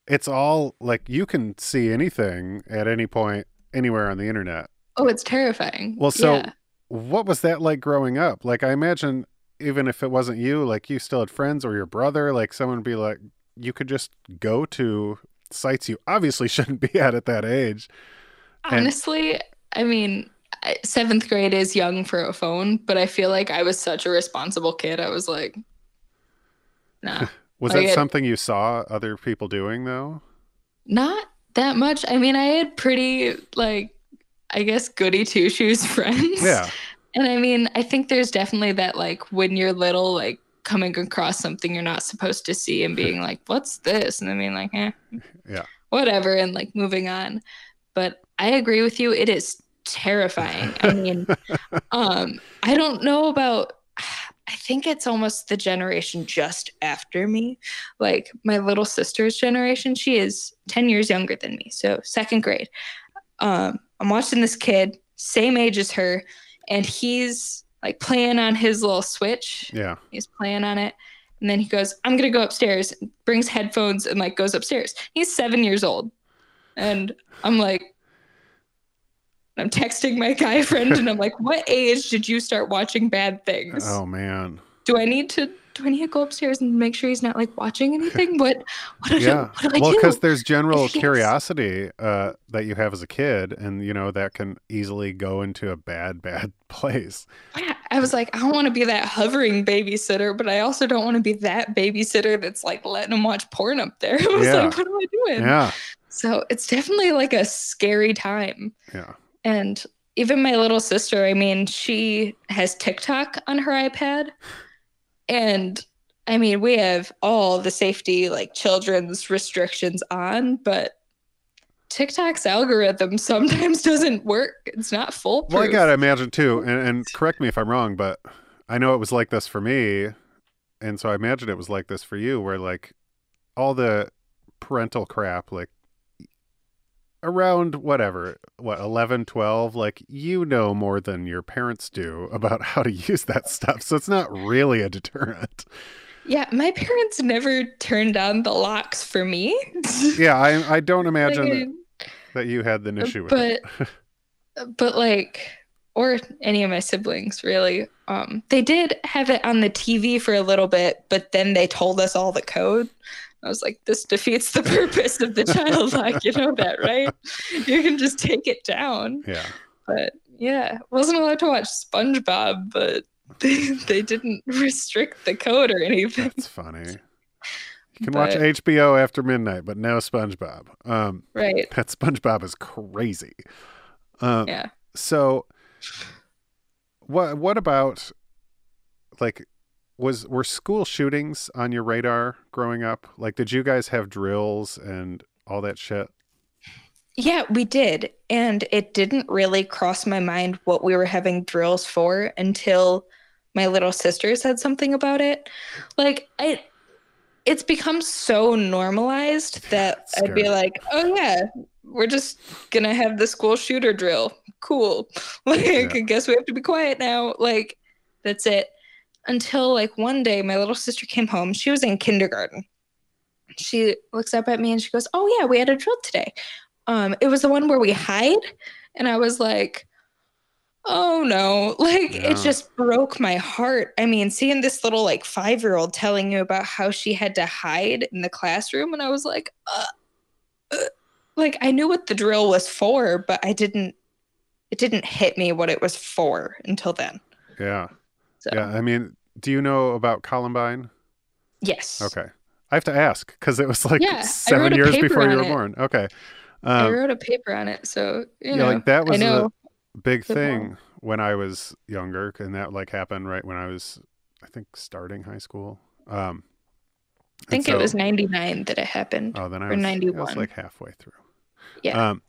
it's all like you can see anything at any point anywhere on the internet. Oh, it's terrifying. Well, so yeah. What was that like growing up? Like I imagine... even if it wasn't you, like you still had friends or your brother, like someone would be like, you could just go to sites you obviously shouldn't be at at that age. Honestly, and... I mean, seventh grade is young for a phone, but I feel like I was such a responsible kid. I was like, nah. Was like that it... something you saw other people doing though? Not that much. I mean, I had pretty like, I guess, goody two shoes friends. Yeah. And I mean, I think there's definitely that, like, when you're little, like, coming across something you're not supposed to see and being like, what's this? And then being like, eh, yeah, whatever, and, like, moving on. But I agree with you. It is terrifying. I mean, um, I don't know about, I think it's almost the generation just after me. Like my little sister's generation, she is ten years younger than me. So second grade. Um, I'm watching this kid, same age as her, and he's like playing on his little Switch. Yeah. He's playing on it. And then he goes, I'm going to go upstairs, brings headphones and like goes upstairs. He's seven years old. And I'm like, I'm texting my guy friend and I'm like, what age did you start watching bad things? Oh man. Do I need to, do I need to go upstairs and make sure he's not like watching anything? What, what, do, yeah. what do I well, do? Well, because there's general curiosity uh, that you have as a kid, and you know, that can easily go into a bad, bad place. Yeah. I was like, I don't want to be that hovering babysitter, but I also don't want to be that babysitter that's like letting him watch porn up there. I was yeah. like, what am I doing? Yeah. So it's definitely like a scary time. Yeah. And even my little sister, I mean, she has TikTok on her iPad. And I mean, we have all the safety, like children's restrictions on, but TikTok's algorithm sometimes doesn't work. It's not foolproof. Well, I got to imagine too, and, and correct me if I'm wrong, but I know it was like this for me. And so I imagine it was like this for you, where like all the parental crap, like, around whatever, what, eleven, twelve, like, you know more than your parents do about how to use that stuff. So it's not really a deterrent. Yeah, my parents never turned on the locks for me. Yeah, I I don't imagine like, that, that you had an issue with but, it. But like, or any of my siblings, really. Um, they did have it on the T V for a little bit, but then they told us all the code. I was like, this defeats the purpose of the child lock. You know that, right? You can just take it down. Yeah. But yeah, wasn't allowed to watch SpongeBob, but they, they didn't restrict the code or anything. That's funny. You can but, watch H B O after midnight, but no SpongeBob. Um, right. That SpongeBob is crazy. Um, yeah. So what, what about like, Was were school shootings on your radar growing up? Like, did you guys have drills and all that shit? Yeah, we did. And it didn't really cross my mind what we were having drills for until my little sister said something about it. Like, I, it's become so normalized that I'd be like, oh, yeah, we're just going to have the school shooter drill. Cool. Like, yeah. I guess we have to be quiet now. Like, that's it. Until like one day my little sister came home. She was in kindergarten. She looks up at me and she goes, oh yeah, we had a drill today. Um, it was the one where we hide. And I was like, oh no, like yeah. It just broke my heart. I mean, seeing this little like five-year-old telling you about how she had to hide in the classroom. And I was like, uh, uh. Like I knew what the drill was for, but I didn't, it didn't hit me what it was for until then. Yeah. So. Yeah, I mean, do you know about Columbine? Yes. Okay. I have to ask because it was like yeah, seven years before you were it. born. Okay. Um, I wrote a paper on it. So, you yeah, know, like that was a big Good thing mom. when I was younger. And that like happened right when I was, I think, starting high school. Um, I think so, it was ninety-nine that it happened. Oh, then I was, or ninety-one. I was like halfway through. Yeah. Um,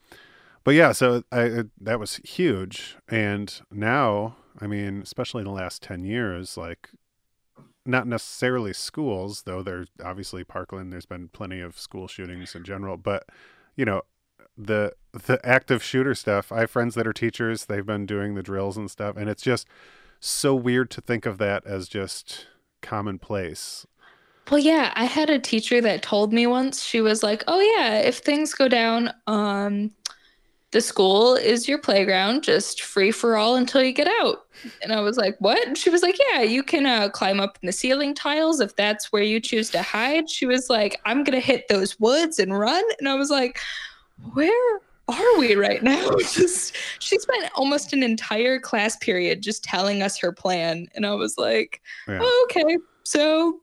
but yeah, so I, it, that was huge. And now, I mean, especially in the last ten years, like not necessarily schools, though there's obviously Parkland, there's been plenty of school shootings in general, but you know, the, the active shooter stuff, I have friends that are teachers, they've been doing the drills and stuff. And it's just so weird to think of that as just commonplace. Well, yeah, I had a teacher that told me once, she was like, oh yeah, if things go down, um, the school is your playground, just free for all until you get out. And I was like, what? And she was like, yeah, you can uh, climb up in the ceiling tiles if that's where you choose to hide. She was like, I'm going to hit those woods and run. And I was like, where are we right now? Just, she spent almost an entire class period just telling us her plan. And I was like, yeah. oh, okay, so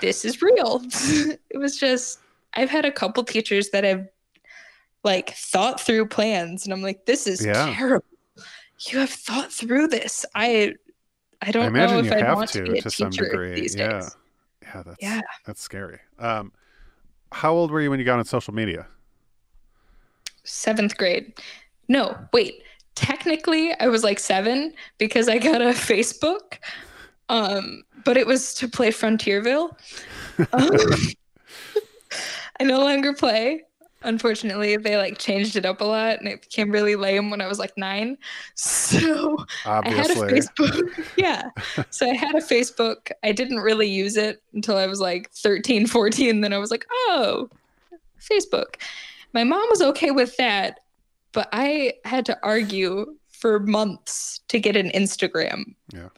this is real. It was just, I've had a couple teachers that have like thought through plans and I'm like, this is yeah. terrible. You have thought through this. I I don't I know if I want to, to be a to some degree. These yeah. days. Yeah, that's yeah. that's scary. Um how old were you when you got on social media? Seventh grade. No, wait. technically I was like seven because I got a Facebook, um, but it was to play Frontierville. Um, I no longer play. Unfortunately, they like changed it up a lot and it became really lame when I was like nine. So obviously. I had a Facebook. Yeah. So I had a Facebook. I didn't really use it until I was like thirteen, fourteen. Then I was like, oh, Facebook. My mom was okay with that, but I had to argue for months to get an Instagram, yeah,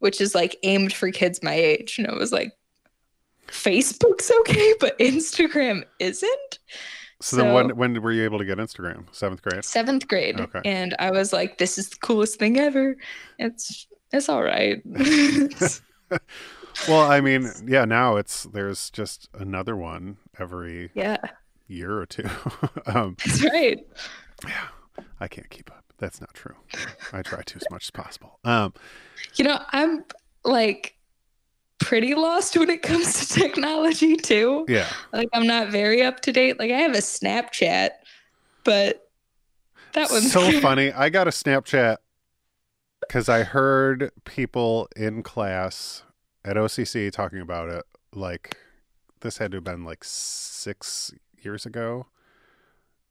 which is like aimed for kids my age. And I was like, Facebook's okay, but Instagram isn't. So, so then when, when were you able to get Instagram? Seventh grade? Seventh grade. Okay. And I was like, this is the coolest thing ever. It's it's all right. Well, I mean, yeah, now it's there's just another one every yeah. year or two. um, That's right. Yeah. I can't keep up. That's not true. I try to as much as possible. Um, you know, I'm like pretty lost when it comes to technology too. Yeah. Like I'm not very up to date. Like I have a Snapchat, but that one's so funny. I got a Snapchat because I heard people in class at O C C talking about it. Like this had to have been like six years ago.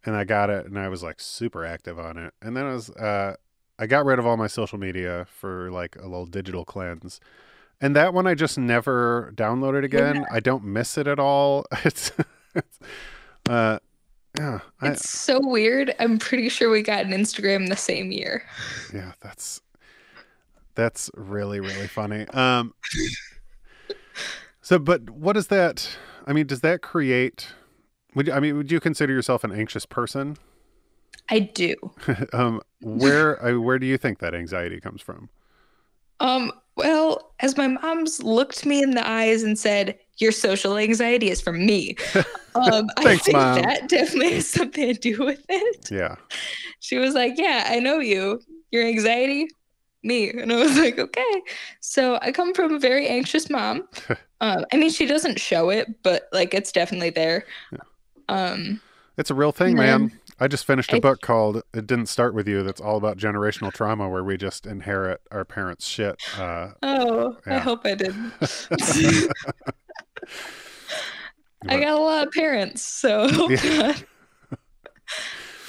And I got it and I was like super active on it. And then I was, uh, I got rid of all my social media for like a little digital cleanse. And that one I just never downloaded again. Yeah. I don't miss it at all. It's, it's uh, yeah. I, it's so weird. I'm pretty sure we got an Instagram the same year. Yeah, that's that's really really funny. Um, so, but what is that? I mean, does that create? Would you, I mean, would you consider yourself an anxious person? I do. um, where I, where do you think that anxiety comes from? Um. Well, as my mom's looked me in the eyes and said, your social anxiety is from me. Um, Thanks, I think Mom. That definitely has something to do with it. Yeah. She was like, yeah, I know you. Your anxiety, me. And I was like, okay. So I come from a very anxious mom. um, I mean, she doesn't show it, but like it's definitely there. Yeah. Um, it's a real thing, man. I just finished a book called It Didn't Start With You that's all about generational trauma where we just inherit our parents' shit. Uh, oh, yeah. I hope I didn't. I got a lot of parents, so. Yeah.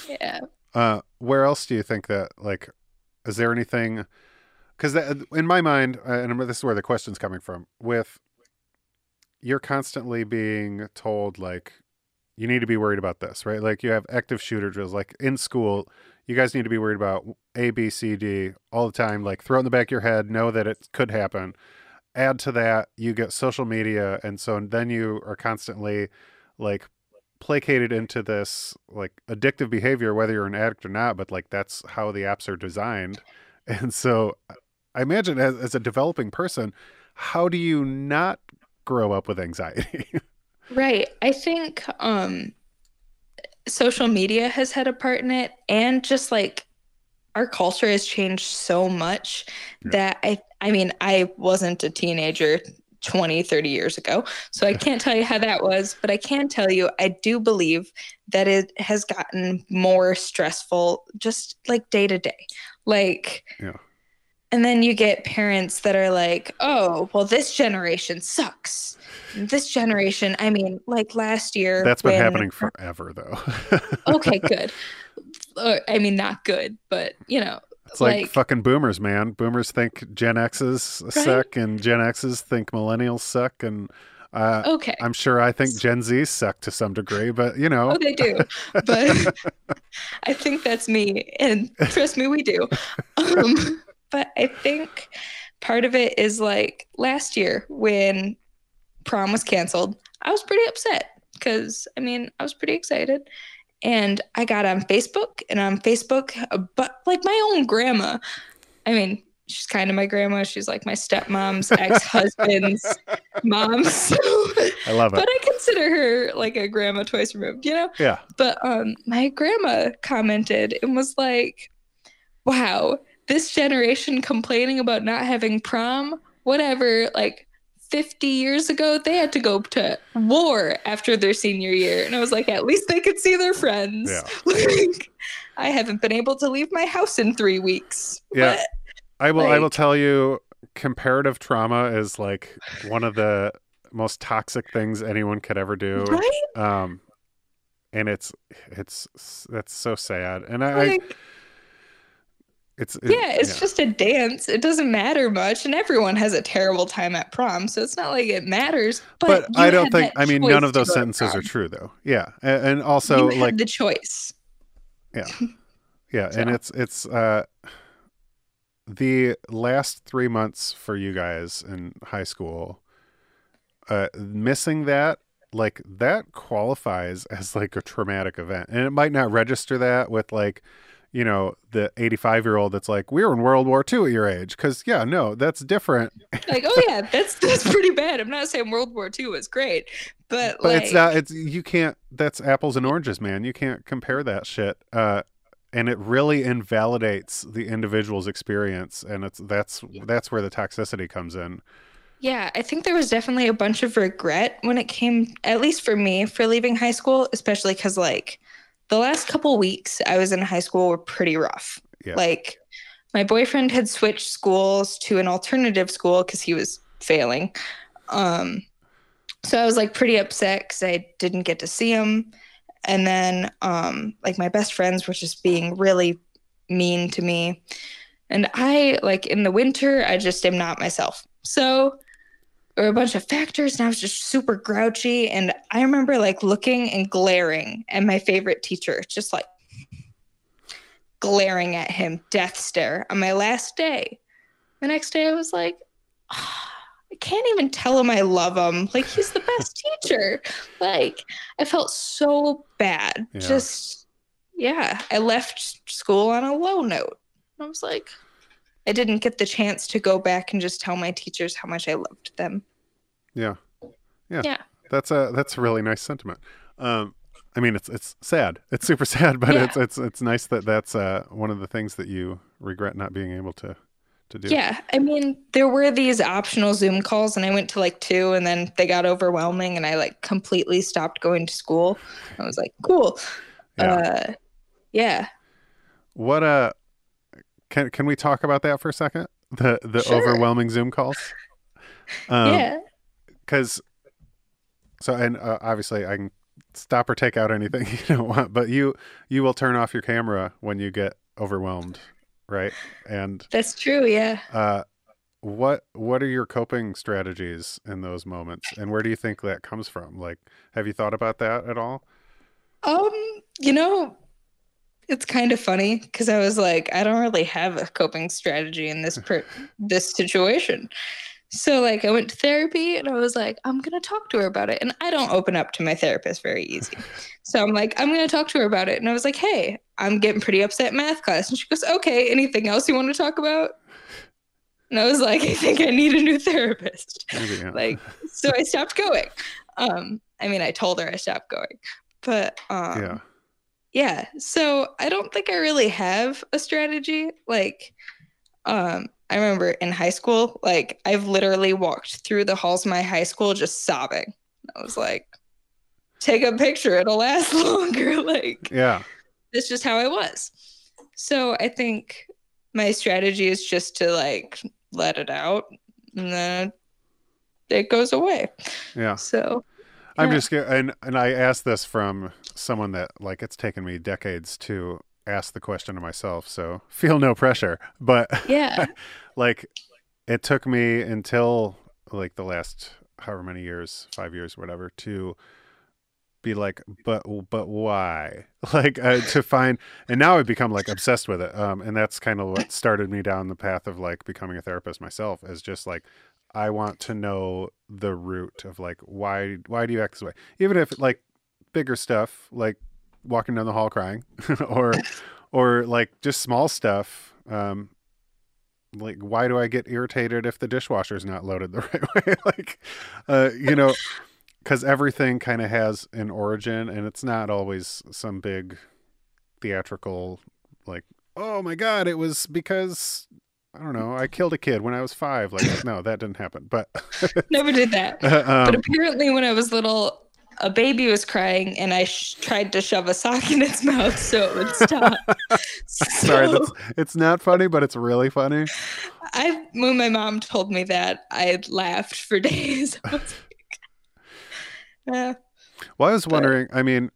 Yeah. Uh, where else do you think that, like, is there anything? Because in my mind, and this is where the question's coming from, with you're constantly being told, like, you need to be worried about this, right? Like you have active shooter drills, like in school, you guys need to be worried about A, B, C, D all the time, like throw it in the back of your head, know that it could happen. Add to that, you get social media. And so then you are constantly like placated into this like addictive behavior, whether you're an addict or not, but like that's how the apps are designed. And so I imagine as, as a developing person, how do you not grow up with anxiety? Right. I think um, social media has had a part in it, and just like our culture has changed so much yeah. that I, I mean, I wasn't a teenager twenty, thirty years ago, so I can't tell you how that was, but I can tell you, I do believe that it has gotten more stressful just like day to day. Like, yeah. And then you get parents that are like, oh, well, this generation sucks. This generation, I mean, like last year. That's been when, happening forever, though. Okay, good. Uh, I mean, not good, but, you know. It's like, like fucking boomers, man. Boomers think Gen X's right? suck, and Gen X's think millennials suck. And uh, okay. I'm sure I think Gen Z's suck to some degree, but, you know. Oh, they do. But I think that's me. And trust me, we do. Um But I think part of it is like last year when prom was canceled, I was pretty upset because, I mean, I was pretty excited. And I got on Facebook and on Facebook, but like my own grandma, I mean, she's kind of my grandma. She's like my stepmom's ex-husband's mom. So, I love it. But I consider her like a grandma twice removed, you know? Yeah. But um, my grandma commented and was like, wow. This generation complaining about not having prom, whatever, like fifty years ago, they had to go to war after their senior year. And I was like, at least they could see their friends. Yeah. Like, I haven't been able to leave my house in three weeks. Yeah. But, I will, like, I will tell you, comparative trauma is like one of the most toxic things anyone could ever do. Right? Um, and it's, it's, that's so sad. And I, like, I It's, it, yeah, it's yeah. just a dance. It doesn't matter much, and everyone has a terrible time at prom, so it's not like it matters. But, but I don't think. I mean, none of those sentences are true, though. Yeah, and, and also you like had the choice. Yeah, yeah, so. And it's it's uh, the last three months for you guys in high school. Uh, missing that, like that, qualifies as like a traumatic event, and it might not register that with like. You know, the eighty-five year old that's like, we were in World War Two at your age. Cause yeah, no, that's different. Like, oh yeah, that's, that's pretty bad. I'm not saying World War Two was great, but, but like, it's not, it's, you can't, that's apples and oranges, man. You can't compare that shit. Uh, and it really invalidates the individual's experience. And it's, that's, that's where the toxicity comes in. Yeah. I think there was definitely a bunch of regret when it came, at least for me, for leaving high school, especially cause like, the last couple weeks I was in high school were pretty rough. Yeah. Like my boyfriend had switched schools to an alternative school because he was failing. Um, so I was like pretty upset because I didn't get to see him. And then um, like my best friends were just being really mean to me. And I like in the winter, I just am not myself. So there were a bunch of factors, and I was just super grouchy. And I remember, like, looking and glaring at my favorite teacher, just, like, glaring at him, death stare, on my last day. The next day, I was like, oh, I can't even tell him I love him. Like, he's the best teacher. Like, I felt so bad. Yeah. Just, yeah, I left school on a low note. I was like... I didn't get the chance to go back and just tell my teachers how much I loved them. Yeah. Yeah. Yeah. That's a, that's a really nice sentiment. Um, I mean, it's, it's sad. It's super sad, but yeah. it's, it's, it's nice that that's uh, one of the things that you regret not being able to, to do. Yeah. I mean, there were these optional Zoom calls and I went to like two and then they got overwhelming and I like completely stopped going to school. I was like, cool. Yeah. Uh, yeah. What a, Can can we talk about that for a second? The the sure. overwhelming Zoom calls. Um, yeah. Because, so and uh, obviously I can stop or take out anything you don't want, but you you will turn off your camera when you get overwhelmed, right? And that's true, yeah. Uh, what what are your coping strategies in those moments, and where do you think that comes from? Like, have you thought about that at all? Um, you know. It's kind of funny because I was like, I don't really have a coping strategy in this per- this situation. So like I went to therapy and I was like, I'm going to talk to her about it. And I don't open up to my therapist very easy. So I'm like, I'm going to talk to her about it. And I was like, hey, I'm getting pretty upset in math class. And she goes, okay, anything else you want to talk about? And I was like, I think I need a new therapist. Yeah. Like, so I stopped going. Um, I mean, I told her I stopped going, but um, yeah. Yeah, so I don't think I really have a strategy. Like, um, I remember in high school, like, I've literally walked through the halls of my high school just sobbing. I was like, take a picture, it'll last longer. Like, yeah, that's just how I was. So I think my strategy is just to, like, let it out, and then it goes away. Yeah. So... I'm yeah. just and and I asked this from someone that like it's taken me decades to ask the question to myself, so feel no pressure. But yeah, like it took me until like the last however many years, five years, whatever, to be like, but but why? Like uh, to find, and now I've become like obsessed with it. Um, and that's kind of what started me down the path of like becoming a therapist myself, is just like. I want to know the root of like, why, why do you act this way? Even if like bigger stuff, like walking down the hall crying or, or like just small stuff. Um, like, why do I get irritated if the dishwasher's not loaded the right way? Like, uh, you know, cause everything kind of has an origin and it's not always some big theatrical, like, oh my God, it was because I don't know. I killed a kid when I was five. Like, no, that didn't happen. But never did that. Uh, um, but apparently, when I was little, a baby was crying, and I sh- tried to shove a sock in its mouth so it would stop. so, Sorry, that's, it's not funny, but it's really funny. I when my mom told me that, I laughed for days. I was like, eh. Well, I was but, wondering. I mean,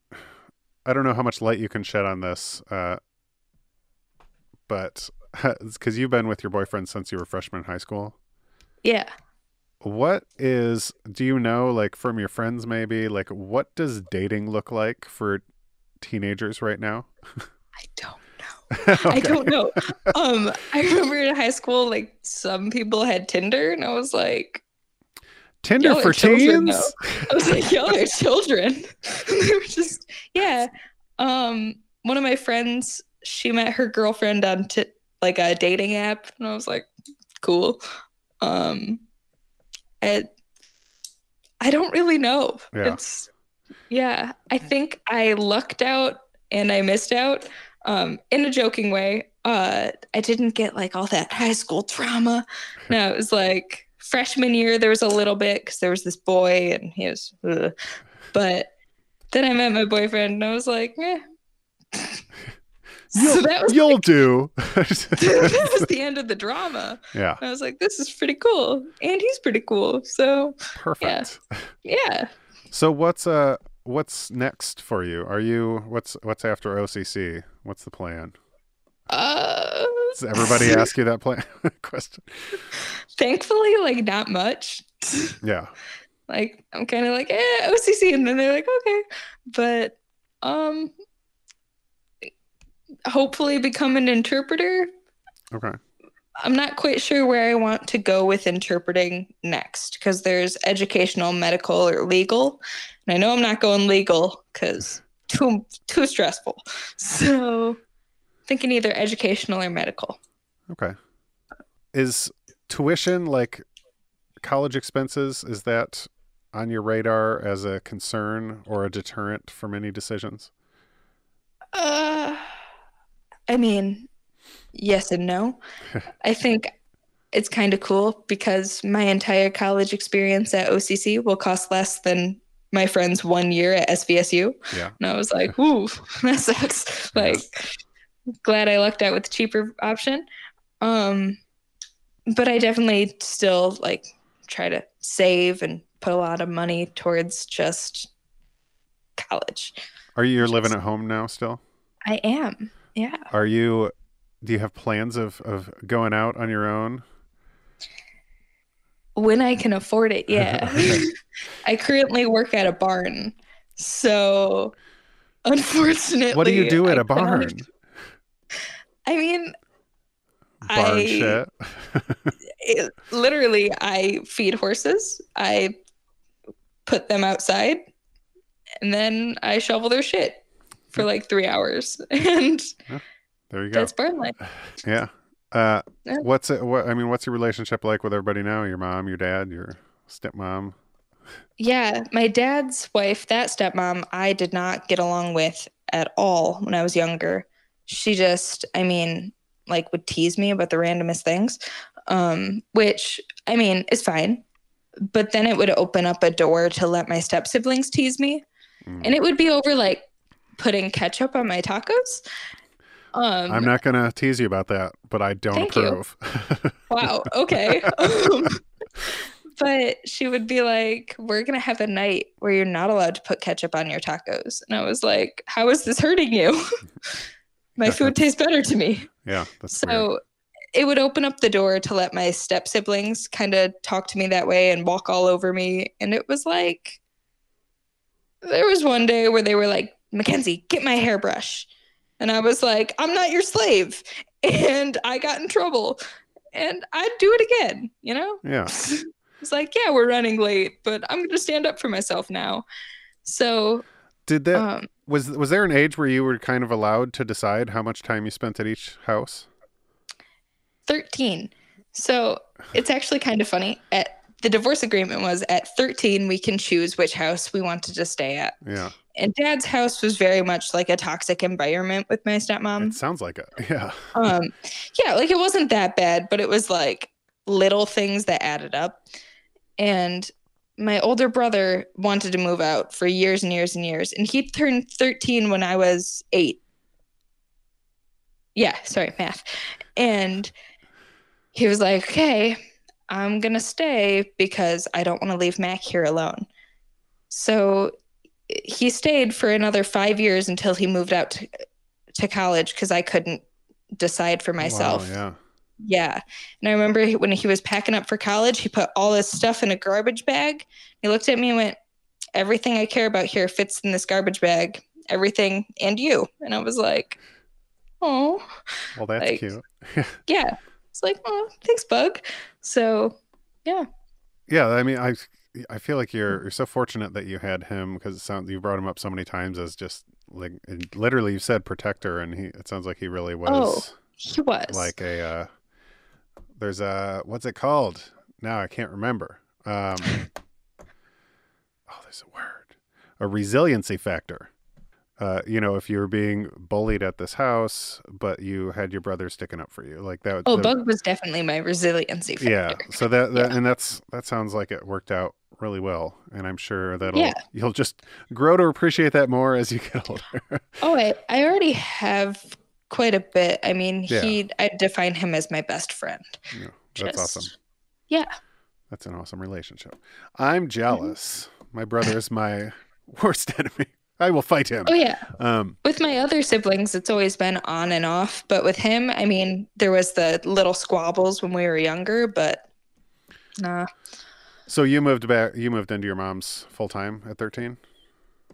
I don't know how much light you can shed on this, uh, but. Because you've been with your boyfriend since you were freshman in high school. Yeah. What is, do you know, like from your friends maybe, like what does dating look like for teenagers right now? I don't know. Okay. I don't know. Um, I remember in high school, like some people had Tinder and I was like. Tinder for teens? I was like, y'all are children. They were just, yeah. Um, one of my friends, she met her girlfriend on Tinder. Like a dating app, and I was like, cool. Um, I, I don't really know. Yeah. It's, yeah, I think I lucked out and I missed out um, in a joking way. Uh, I didn't get like all that high school trauma. No, it was like freshman year, there was a little bit because there was this boy and he was, ugh. But then I met my boyfriend and I was like, eh. You'll, so that was you'll like, do. That was the end of the drama. Yeah. I was like, this is pretty cool. And he's pretty cool. So perfect. Yeah. yeah. So what's uh what's next for you? Are you what's what's after O C C? What's the plan? Uh Does everybody ask you that plan question? Thankfully, like not much. Yeah. Like I'm kind of like, eh, O C C, and then they're like, okay. But um hopefully become an interpreter. Okay. I'm not quite sure where I want to go with interpreting next because there's educational, medical, or legal. And I know I'm not going legal because too too stressful. So thinking either educational or medical. Okay. Is tuition, like college expenses, is that on your radar as a concern or a deterrent for many decisions? Uh... I mean, yes and no. I think it's kind of cool because my entire college experience at O C C will cost less than my friend's one year at S V S U. Yeah. And I was like, ooh, that sucks. Like, glad I lucked out with the cheaper option. Um, but I definitely still, like, try to save and put a lot of money towards just college. Are you you're living at home now still? I am. Yeah. Are you, do you have plans of, of going out on your own? When I can afford it, yeah. I currently work at a barn. So, unfortunately. What do you do at I a barn? Cannot... I mean, barn I, shit. it, literally, I feed horses. I put them outside. And then I shovel their shit. For like three hours, and yeah, there you go. That's barn life. Yeah. Uh, yeah. What's it? What I mean, what's your relationship like with everybody now? Your mom, your dad, your stepmom. Yeah, my dad's wife, that stepmom, I did not get along with at all when I was younger. She just, I mean, like would tease me about the randomest things, um, which I mean is fine, but then it would open up a door to let my step siblings tease me, mm. and it would be over like. Putting ketchup on my tacos. Um, I'm not gonna tease you about that, but I don't approve. Wow. Okay. Um, but she would be like, "We're gonna have a night where you're not allowed to put ketchup on your tacos," and I was like, "How is this hurting you? My food tastes better to me." Yeah. That's so weird. It would open up the door to let my step siblings kind of talk to me that way and walk all over me, and it was like, there was one day where they were like. Mackenzie, get my hairbrush. And I was like, I'm not your slave. And I got in trouble. And I'd do it again, you know? Yeah. It's like, yeah, we're running late, but I'm going to stand up for myself now. So did that, um, was, was there an age where you were kind of allowed to decide how much time you spent at each house? thirteen. So it's actually kind of funny. At the divorce agreement was at thirteen, we can choose which house we wanted to stay at. Yeah. And Dad's house was very much like a toxic environment with my stepmom. It sounds like it. Yeah. Um, yeah. Like it wasn't that bad, but it was like little things that added up. And my older brother wanted to move out for years and years and years. And he turned thirteen when I was eight. Yeah. Sorry. Math. And he was like, okay, I'm going to stay because I don't want to leave Mac here alone. So he stayed for another five years until he moved out to, to college because I couldn't decide for myself. Wow, yeah. Yeah. And I remember he, when he was packing up for college, he put all his stuff in a garbage bag. He looked at me and went, everything I care about here fits in this garbage bag, everything and you. And I was like, oh. Well, that's like, cute. Yeah. It's like, oh, thanks, bug. So, yeah. Yeah. I mean, I I feel like you're you're so fortunate that you had him because it sounds you brought him up so many times as just like literally you said protector, and he it sounds like he really was. Oh, he was like a uh, there's a what's it called now? I can't remember. Um, oh, there's a word, a resiliency factor. Uh, you know, if you were being bullied at this house, but you had your brother sticking up for you, like that. Oh, that, bug was definitely my resiliency factor. Yeah. So that, that yeah. and that's that sounds like it worked out really well, and I'm sure that'll yeah. you'll just grow to appreciate that more as you get older. Oh, I I already have quite a bit. I mean, yeah. he I define him as my best friend. Yeah, that's just, awesome. Yeah. That's an awesome relationship. I'm jealous. Mm-hmm. My brother is my worst enemy. I will fight him. Oh, yeah. Um, with my other siblings, it's always been on and off. But with him, I mean, there was the little squabbles when we were younger, but nah. So you moved back, you moved into your mom's full time at thirteen?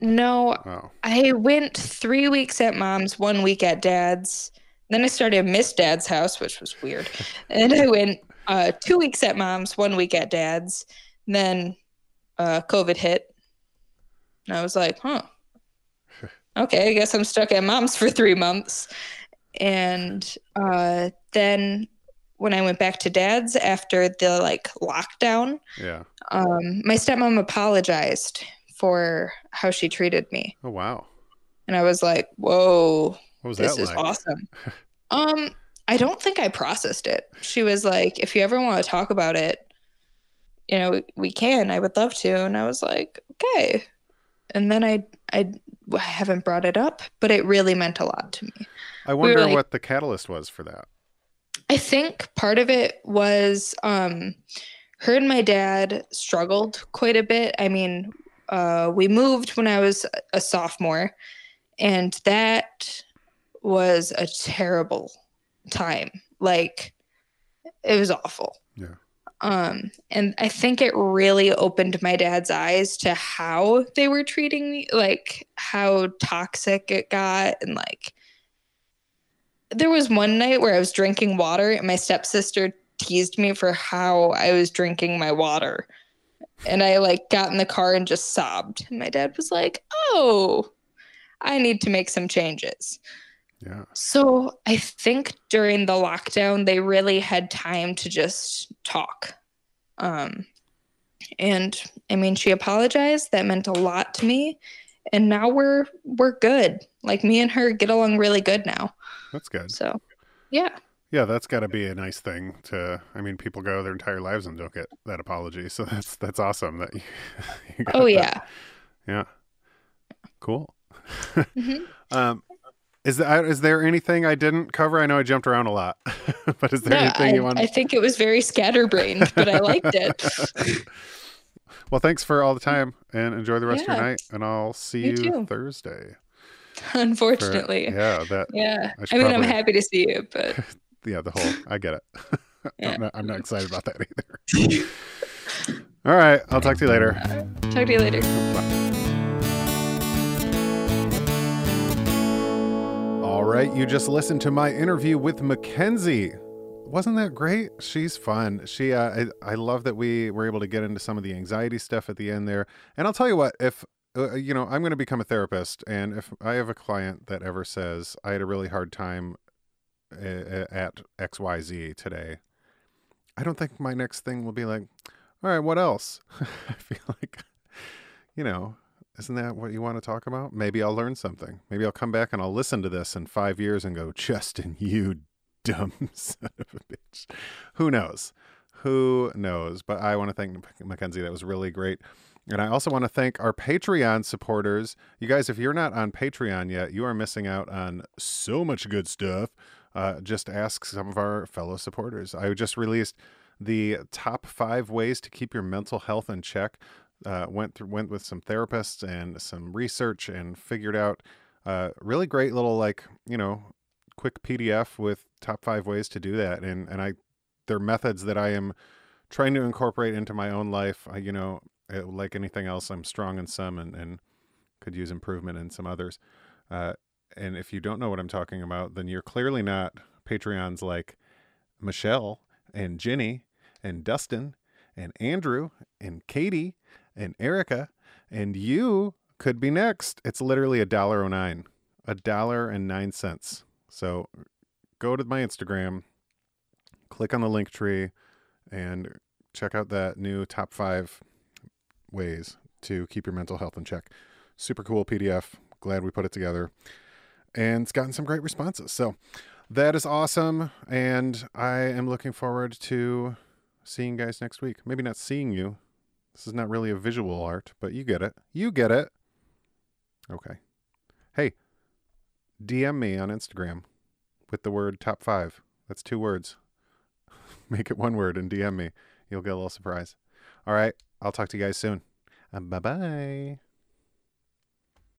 No. Oh. I went three weeks at mom's, one week at dad's. Then I started at Miss Dad's house, which was weird. And I went uh, two weeks at mom's, one week at dad's. And then uh, COVID hit. And I was like, huh. Okay, I guess I'm stuck at mom's for three months. And uh, then when I went back to dad's after the like lockdown, yeah, um, my stepmom apologized for how she treated me. Oh, wow. And I was like, whoa, what was this that is like? Awesome. um, I don't think I processed it. She was like, if you ever want to talk about it, you know, we, we can, I would love to. And I was like, okay. And then I, I, I haven't brought it up, but it really meant a lot to me. I wonder we like, what the catalyst was for that. I think part of it was um, her and my dad struggled quite a bit. I mean, uh, we moved when I was a sophomore, and that was a terrible time. Like, it was awful. Yeah. Um, and I think it really opened my dad's eyes to how they were treating me, like how toxic it got. And like, there was one night where I was drinking water and my stepsister teased me for how I was drinking my water. And I like got in the car and just sobbed. And my dad was like, oh, I need to make some changes. Yeah. So I think during the lockdown, they really had time to just talk. Um, and I mean, she apologized. That meant a lot to me. And now we're, we're good. Like me and her get along really good now. That's good. So, yeah. Yeah. That's gotta be a nice thing to, I mean, people go their entire lives and don't get that apology. So that's, that's awesome. That you, you got oh yeah. That. Yeah. Cool. Mm-hmm. um, Is there, is there anything I didn't cover? I know I jumped around a lot, but is there no, anything I, you want? I think it was very scatterbrained, but I liked it. Well, thanks for all the time and enjoy the rest yeah. of your night. And I'll see you, you Thursday. Unfortunately. For, yeah. That, yeah. I, I mean, probably... I'm happy to see you, but. yeah, the whole, I get it. Yeah. I'm, not, I'm not excited about that either. All right. I'll talk to you later. Uh, talk to you later. Bye. All right, you just listened to my interview with Mackenzie. Wasn't that great? She's fun. She, uh, I, I love that we were able to get into some of the anxiety stuff at the end there. And I'll tell you what, if, uh, you know, I'm going to become a therapist. And if I have a client that ever says, I had a really hard time at X Y Z today, I don't think my next thing will be like, all right, what else? I feel like, you know, Isn't that what you want to talk about? Maybe I'll learn something. Maybe I'll come back and I'll listen to this in five years and go, Justin, you dumb son of a bitch. Who knows? Who knows? But I want to thank Mackenzie. That was really great. And I also want to thank our Patreon supporters. You guys, if you're not on Patreon yet, you are missing out on so much good stuff. Uh, just ask some of our fellow supporters. I just released the top five ways to keep your mental health in check. Uh, went through, went with some therapists and some research and figured out uh, really great little, like, you know, quick P D F with top five ways to do that. And, and I, they're methods that I am trying to incorporate into my own life. I, you know, like anything else, I'm strong in some and, and could use improvement in some others. Uh, and if you don't know what I'm talking about, then you're clearly not Patreons like Michelle and Jenny and Dustin and Andrew and Katie and Erica, and you could be next. It's literally a dollar oh nine, a dollar and nine cents. So go to my Instagram, click on the link tree, and check out that new top five ways to keep your mental health in check. Super cool P D F. Glad we put it together, and it's gotten some great responses. So that is awesome, and I am looking forward to seeing you guys next week. Maybe not seeing you. This is not really a visual art, but you get it. You get it. Okay. Hey, D M me on Instagram with the word top five. That's two words. Make it one word and D M me. You'll get a little surprise. All right. I'll talk to you guys soon. Uh, bye-bye.